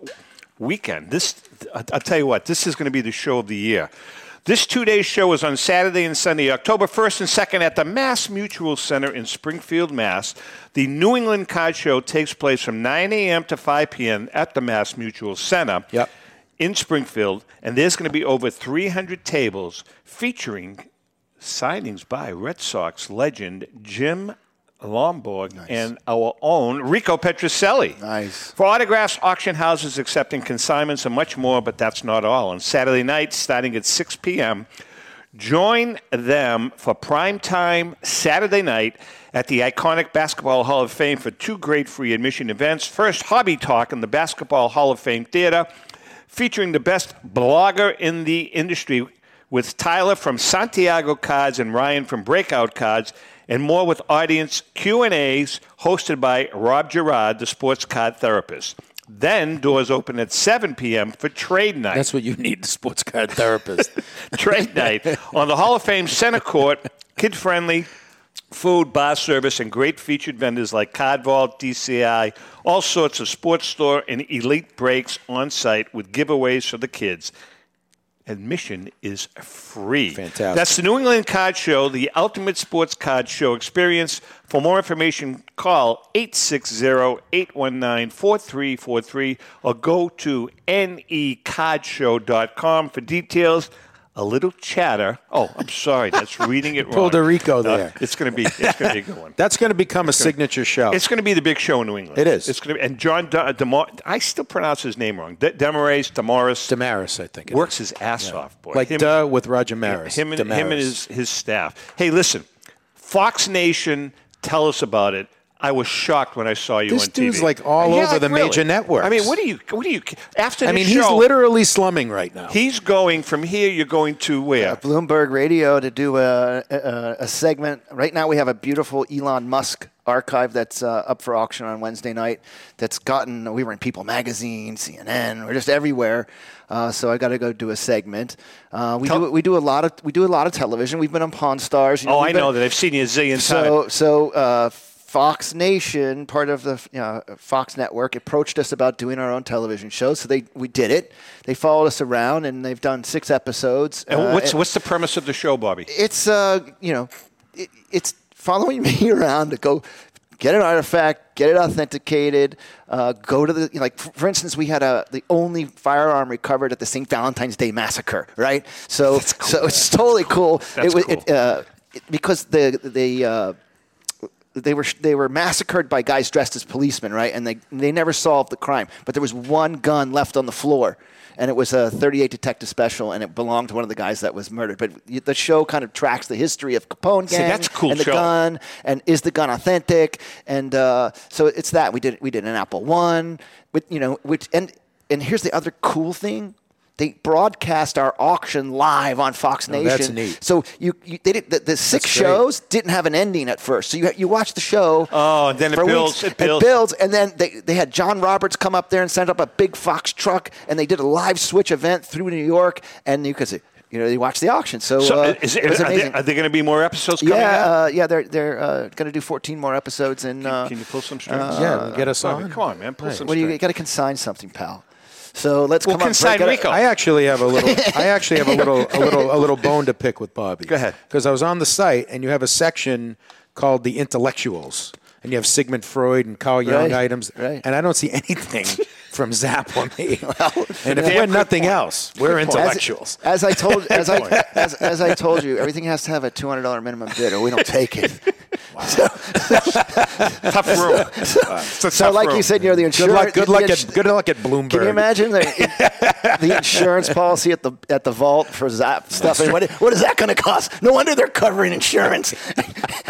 weekend. This, I'll tell you what, this is going to be the show of the year. This two-day show is on Saturday and Sunday, October first and second at the Mass Mutual Center in Springfield, Mass. The New England Card Show takes place from nine a.m. to five p.m. at the Mass Mutual Center. Yep. In Springfield, and there's going to be over three hundred tables featuring signings by Red Sox legend Jim Lomborg nice. and our own Rico Petrocelli. Nice. For autographs, auction houses accepting consignments and much more, but that's not all. On Saturday night, starting at six p.m., join them for Primetime Saturday night at the iconic Basketball Hall of Fame for two great free admission events. First, Hobby Talk in the Basketball Hall of Fame Theater, featuring the best blogger in the industry with Tyler from Santiago Cards and Ryan from Breakout Cards, and more with audience Q and A's hosted by Rob Gerard, the sports card therapist. Then doors open at seven p.m. for Trade Night. That's what you need, the sports card therapist. Trade Night on the Hall of Fame Center Court, kid-friendly, food, bar service, and great featured vendors like Card Vault, D C I, all sorts of sports store and elite breaks on site with giveaways for the kids. Admission is free. Fantastic. That's the New England Card Show, the ultimate sports card show experience. For more information, call eight six zero, eight one nine, four three four three or go to n e card show dot com for details. A little chatter. Oh, I'm sorry. That's reading it wrong. Puerto Rico there. Uh, it's going to be it's going to be a good one. That's going to become it's a gonna, signature show. It's going to be the big show in New England. It is. It's going to be, and John De, De, I still pronounce his name wrong. De, Demarais, Damaris. Damaris, I think. It works is. his ass yeah. off, boy. Like him, Duh with Roger Maris. Him and, him and his, his staff. Hey, listen. Fox Nation, tell us about it. I was shocked when I saw you this on T V. This dude's like all yeah, over like the really. major networks. I mean, what do you, what do you, after the show. I mean, show, he's literally slumming right now. He's going from here, you're going to where? Uh, Bloomberg Radio to do a, a, a segment. Right now we have a beautiful Elon Musk archive that's uh, up for auction on Wednesday night that's gotten, we were in People Magazine, C N N, we're just everywhere. Uh, so I got to go do a segment. Uh, we Tell- do we do a lot of we do a lot of television. We've been on Pawn Stars. You know, oh, I been, know that. I've seen you a zillion so, times. So uh, Fox Nation, part of the you know, Fox Network, approached us about doing our own television show. So they we did it. They followed us around, and they've done six episodes. And uh, what's and what's the premise of the show, Bobby? It's uh you know, it, it's following me around to go get an artifact, get it authenticated, uh, go to the, you know, like, for, for instance, we had a, the only firearm recovered at the Saint Valentine's Day massacre, right? So cool. so it's totally That's cool. cool. That's it, cool. It, uh, it, because the, the, uh, They were they were massacred by guys dressed as policemen, right? And they they never solved the crime. But there was one gun left on the floor, and it was a thirty-eight Detective Special, and it belonged to one of the guys that was murdered. But the show kind of tracks the history of Capone gang See, that's a cool and the show. gun, and is the gun authentic? And uh, so it's that we did we did an Apple One, with you know, which and and here's the other cool thing. They broadcast our auction live on Fox Nation. Oh, that's neat. So you, you they did, the, the six that's shows great. didn't have an ending at first. So you you watch the show. Oh, and then it builds, weeks, it builds. It builds. And then they, they had John Roberts come up there and send up a big Fox truck. And they did a live switch event through New York. And you could see. You know, they watch the auction. So, so uh, is it, it was amazing. Are there, are there going to be more episodes coming yeah, out? Uh, yeah, they're they're uh, going to do fourteen more episodes. And can, uh, can you pull some strings? Uh, yeah, get us on. Come on, man, pull right. some. Well, strings. You got to consign something, pal. So let's we'll come on. Rico. I actually have a little. I actually have a little, a little, a little bone to pick with Bobby. Go ahead. Because I was on the site, and you have a section called the Intellectuals, and you have Sigmund Freud and Carl Jung right. items, right. and I don't see anything from Zap on me. Well, and if we're nothing point. else, we're intellectuals. As, as I told, as I as, as I told you, everything has to have a two hundred dollar minimum bid, or we don't take it. Wow. So, tough room. So, wow. so tough like room. you said, you know, the insurance. Good luck, good luck, at, good luck at Bloomberg. Can you imagine the, the insurance policy at the at the vault for Zap stuff? And what, what is that going to cost? No wonder they're covering insurance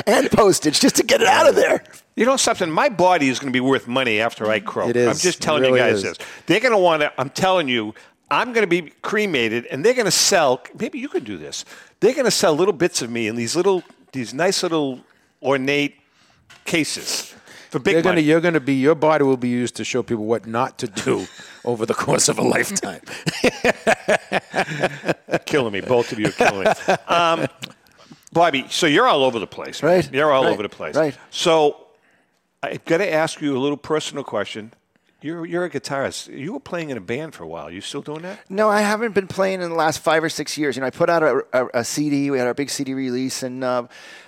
and postage just to get it out of there. You know something? My body is going to be worth money after I croak. It is. I'm just telling really you guys is. this. They're going to want to. I'm telling you. I'm going to be cremated, and they're going to sell. Maybe you could do this. They're going to sell little bits of me in these little, these nice little. ornate cases for big money. You're going to be, your body will be used to show people what not to do over the course of a lifetime. Killing me. Both of you are killing me. Um, Bobby, so you're all over the place. Right. You're all right. over the place. Right. So I've got to ask you a little personal question. You're you're a guitarist. You were playing in a band for a while. Are you still doing that? No, I haven't been playing in the last five or six years. You know, I put out a, a, a C D. We had our big C D release, and uh,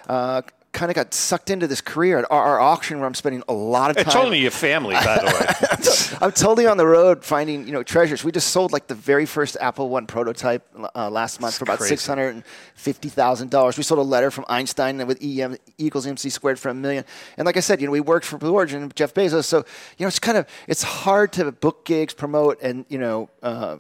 uh, kind of got sucked into this career at R R Auction where I'm spending a lot of time. It's only your family, by the way. I'm, t- I'm totally on the road finding, you know, treasures. We just sold like the very first Apple One prototype uh, last month That's for about crazy. six hundred fifty thousand dollars. We sold a letter from Einstein with E M equals M C squared for a million. And like I said, you know, we worked for Blue Origin, Jeff Bezos. So, you know, it's kind of, it's hard to book gigs, promote, and, you know, uh,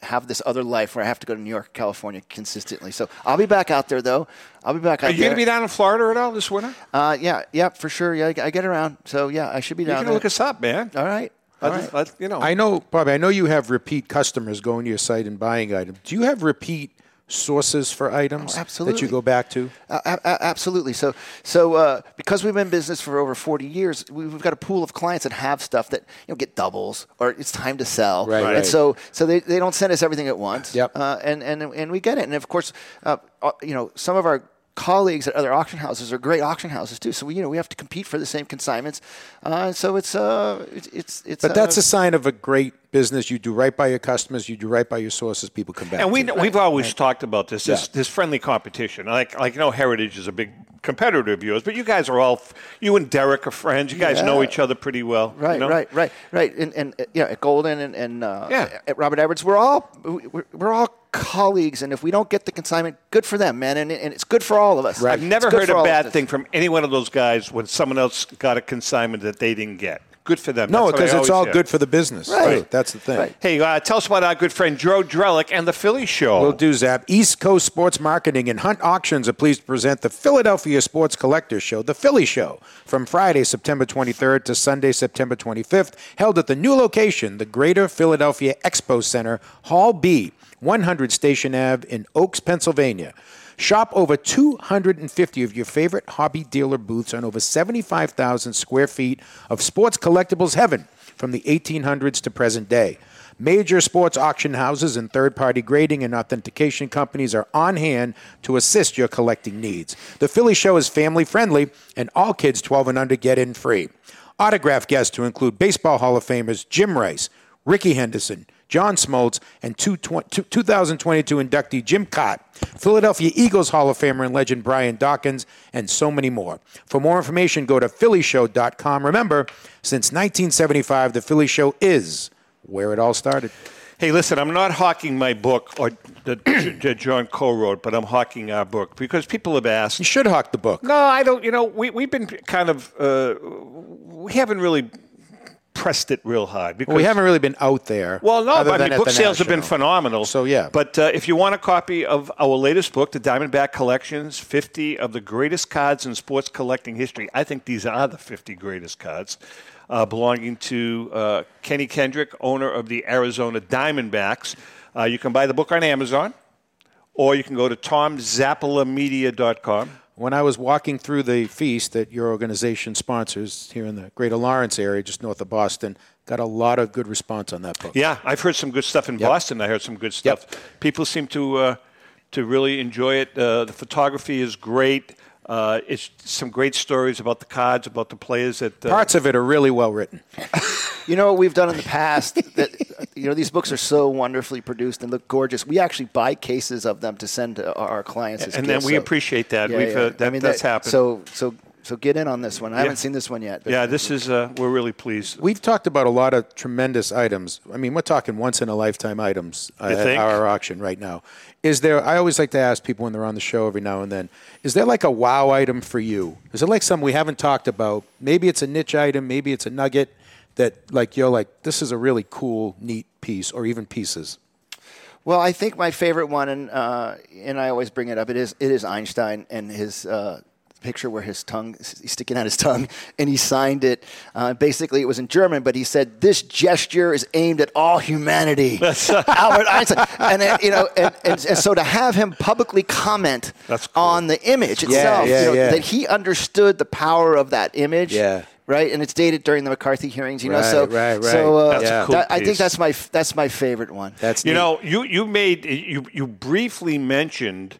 have this other life where I have to go to New York, California consistently. So I'll be back out there, though. I'll be back out there. Are you going to be down in Florida at all this winter? Uh, yeah, yeah, for sure. Yeah, I get around. So, yeah, I should be down there. You're going to look us up, man. All right. All right. I, you know. I know, Bobby, I know you have repeat customers going to your site and buying items. Do you have repeat sources for items oh, absolutely. that you go back to? Uh, a- a- absolutely. So, so uh, because we've been in business for over forty years, we've got a pool of clients that have stuff that you know get doubles or it's time to sell. Right. right. And so, so they, they don't send us everything at once. Yep. Uh, and and and we get it. And of course, uh, you know, some of our colleagues at other auction houses are great auction houses too. So we, you know, we have to compete for the same consignments. Uh, so it's uh, it's it's. it's but that's uh, a sign of a great business. You do right by your customers. You do right by your sources. People come back. And we to. we've always right. talked about this this, yeah. this friendly competition. Like like you know, Heritage is a big competitor of yours, but you guys are all you and Derek are friends. You guys yeah. know each other pretty well. Right, you know? right, right, right. And and yeah, you know, at Golden and and uh, yeah. at Robert Edwards, we're all we're, we're all. colleagues, and if we don't get the consignment, good for them, man, and, and it's good for all of us. Right. I've never heard a bad thing from any one of those guys when someone else got a consignment that they didn't get. Good for them. No, because it's all good for the business. Right. Right. That's the thing. Right. Hey, uh, tell us about our good friend Joe Drellick and the Philly Show. We'll do, Zap. East Coast Sports Marketing and Hunt Auctions are pleased to present the Philadelphia Sports Collectors Show, the Philly Show, from Friday, September twenty-third to Sunday, September twenty-fifth, held at the new location, the Greater Philadelphia Expo Center, Hall B, one hundred Station Avenue in Oaks, Pennsylvania. Shop over two hundred fifty of your favorite hobby dealer booths on over seventy-five thousand square feet of sports collectibles heaven from the eighteen hundreds to present day. Major sports auction houses and third-party grading and authentication companies are on hand to assist your collecting needs. The Philly Show is family-friendly, and all kids twelve and under get in free. Autograph guests to include Baseball Hall of Famers Jim Rice, Ricky Henderson, John Smoltz, and two thousand twenty-two inductee Jim Cott, Philadelphia Eagles Hall of Famer and legend Brian Dawkins, and so many more. For more information, go to philly show dot com. Remember, since nineteen seventy-five, the Philly Show is where it all started. Hey, listen, I'm not hawking my book or that John co-wrote, but I'm hawking our book because people have asked. You should hawk the book. No, I don't. You know, we, we've been kind of, uh, we haven't really pressed it real hard. Because, well, we haven't really been out there. Well, no, but I mean, book sales have been phenomenal. So, yeah. But uh, if you want a copy of our latest book, The Diamondback Collections, fifty of the Greatest Cards in Sports Collecting History, I think these are the fifty greatest cards. Uh, belonging to uh, Kenny Kendrick, owner of the Arizona Diamondbacks. Uh, you can buy the book on Amazon, or you can go to tom zappala media dot com. When I was walking through the feast that your organization sponsors here in the Greater Lawrence area, just north of Boston, got a lot of good response on that book. Yeah, I've heard some good stuff in yep. Boston. I heard some good stuff. Yep. People seem to uh, to really enjoy it. Uh, the photography is great. Uh, it's some great stories about the cards, about the players. That uh, parts of it are really well written. You know what we've done in the past? That you know these books are so wonderfully produced and look gorgeous. We actually buy cases of them to send to our clients as and gifts. And then we so, appreciate that. Yeah, we've yeah. Uh, that I mean, that's that, happened. So so so get in on this one. I yeah. haven't seen this one yet. Yeah, this is uh, we're really pleased. We've talked about a lot of tremendous items. I mean, we're talking once in a lifetime items uh, at our auction right now. Is there, I always like to ask people when they're on the show every now and then, is there like a wow item for you? Is it like something we haven't talked about? Maybe it's a niche item, maybe it's a nugget that like you're like, this is a really cool, neat piece, or even pieces. Well, I think my favorite one, and uh, and I always bring it up, it is it is Einstein and his uh, picture where his tongue, he's sticking out his tongue, and he signed it. Uh, basically, it was in German, but he said, "This gesture is aimed at all humanity." Albert Einstein, and it, you know, and, and, and so to have him publicly comment That's cool. on the image yeah, itself, yeah, you know, yeah. that he understood the power of that image. Yeah. Right, and it's dated during the McCarthy hearings, you know. Right, so, right, right. so uh, that's a cool that, piece. I think that's my that's my favorite one. That's you neat. know, you you made you you briefly mentioned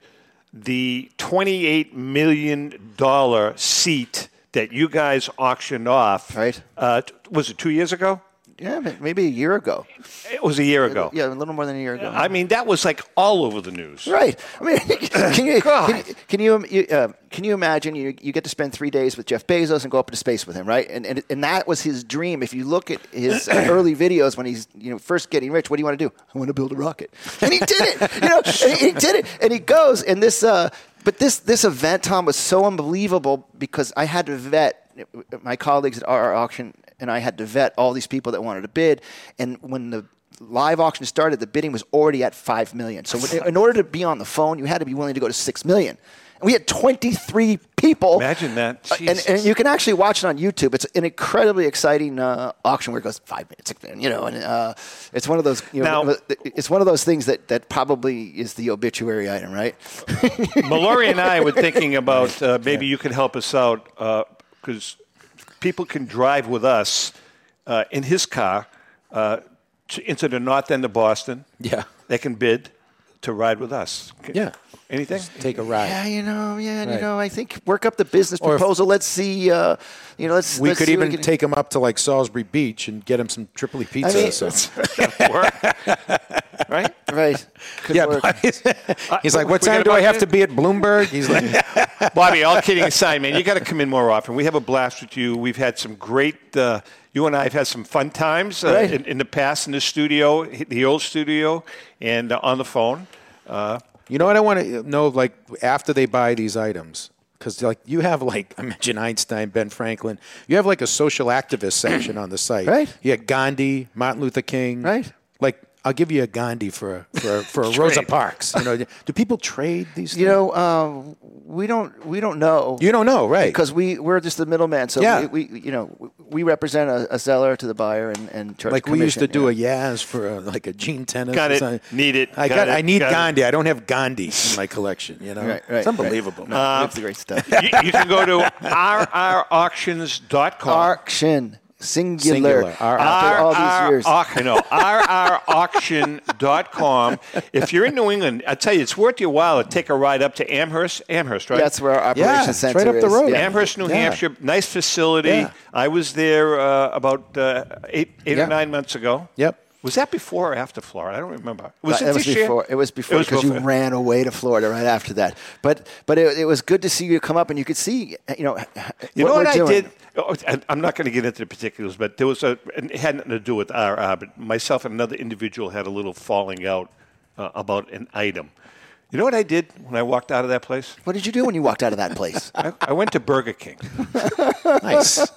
the twenty-eight million dollars seat that you guys auctioned off. Right, uh, was it two years ago? Yeah, maybe a year ago. It was a year ago. Yeah, a little more than a year ago. I mean, that was like all over the news. Right. I mean, can you can, can you uh, can you imagine you you get to spend three days with Jeff Bezos and go up into space with him, right? And and, and that was his dream. If you look at his early videos when he's you know first getting rich, what do you want to do? I want to build a rocket, and he did it. You know, and he, he did it, and he goes. And this, uh, but this this event, Tom, was so unbelievable because I had to vet my colleagues at R R Auction. And I had to vet all these people that wanted to bid. And when the live auction started, the bidding was already at five million dollars. So in order to be on the phone, you had to be willing to go to six million dollars. And we had twenty-three people. Imagine that. Uh, and, and you can actually watch it on YouTube. It's an incredibly exciting uh, auction where it goes five minutes, you know. And uh, it's one of those. You know, now, it's one of those things that, that probably is the obituary item, right? Mallory and I were thinking about uh, maybe yeah. you could help us out because. Uh, People can drive with us uh, in his car uh, to, into the north end of Boston. Yeah. They can bid to ride with us. Can, yeah. Anything? Just take a ride. Yeah, you know, yeah, right. you know, I think work up the business or proposal. Let's see, uh, you know, let's We let's could see even we take him up to like Salisbury Beach and get him some Tripoli pizza. I mean, or something. Work. Right? Right. Could yeah, work. He's, he's uh, like, what time do I have it? to be at Bloomberg? He's like, Bobby, all kidding aside, man, you got to come in more often. We have a blast with you. We've had some great, uh, you and I have had some fun times uh, right. in, in the past in the studio, the old studio, and uh, on the phone. Uh, you know what I want to know, like, after they buy these items? Because like you have like, I mentioned Einstein, Ben Franklin. You have like a social activist section on the site. Right. You have Gandhi, Martin Luther King. Right. Like. I'll give you a Gandhi for a, for a, for a Rosa Parks. You know, do people trade these things? You know, um, we don't we don't know. You don't know, right? Because we we're just the middleman. So yeah. we, we you know we represent a, a seller to the buyer and, and charge like commission. Like we used to do yeah. a Yaz for a, like a Gene Tennis. Got it. Something. Need it. I got. got it. I need got Gandhi. It. I don't have Gandhi in my collection. You know, right, right, it's unbelievable. Right. No, uh, that's the great stuff. you, you can go to R R auctions dot com. Auction. Singular. Singular. R- after R- all these years. R- no, R R auction dot com. If you're in New England, I tell you, it's worth your while to take a ride up to Amherst. Amherst, right? That's where our operations yeah, center is. Right up the road. Yeah. Amherst, New yeah. Hampshire. Nice facility. Yeah. I was there uh, about uh, eight, eight yeah. or nine months ago. Yep. Was that before or after Florida? I don't remember. Was well, it, it was this before. Year? It was before because you ran away to Florida right after that. But but it, it was good to see you come up, and you could see, you know, you what know what I doing. did. Oh, I'm not going to get into the particulars, but there was a. It had nothing to do with R R, but myself and another individual had a little falling out uh, about an item. You know what I did when I walked out of that place? What did you do when you walked out of that place? I, I went to Burger King. Nice.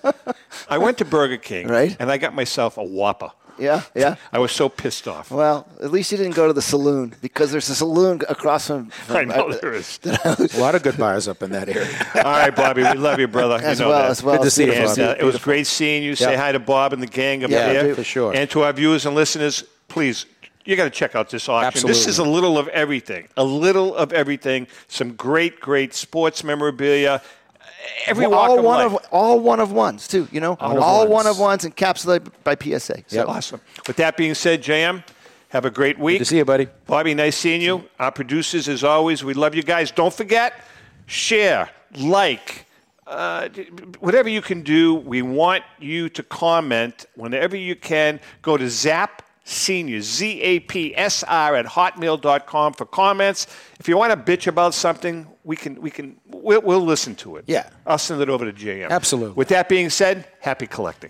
I went to Burger King, right? And I got myself a Whopper. Yeah, yeah. I was so pissed off. Well, at least you didn't go to the saloon, because there's a saloon across from... from I know I, there is. A lot of good bars up in that area. All right, Bobby, we love you, brother. As you know well, that. as well. Good to see you, and, Bobby. Uh, it was great seeing you. Yep. Say hi to Bob and the gang up yeah, there. Yeah, for sure. And to our viewers and listeners, please... You got to check out this auction. Absolutely. This is a little of everything. A little of everything. Some great, great sports memorabilia. Every well, walk all of one life. Of all one of ones too. You know, all, all of one of ones encapsulated by P S A. So yep. Awesome. With that being said, J M, have a great week. Good to see you, buddy. Bobby, nice seeing you. Our producers, as always, we love you guys. Don't forget, share, like. Uh, whatever you can do, we want you to comment whenever you can. Go to Zap. Senior, Z A P S R at hotmail dot com for comments. If you want to bitch about something, we can, we can, we'll, we'll listen to it. Yeah. I'll send it over to J M. Absolutely. With that being said, happy collecting.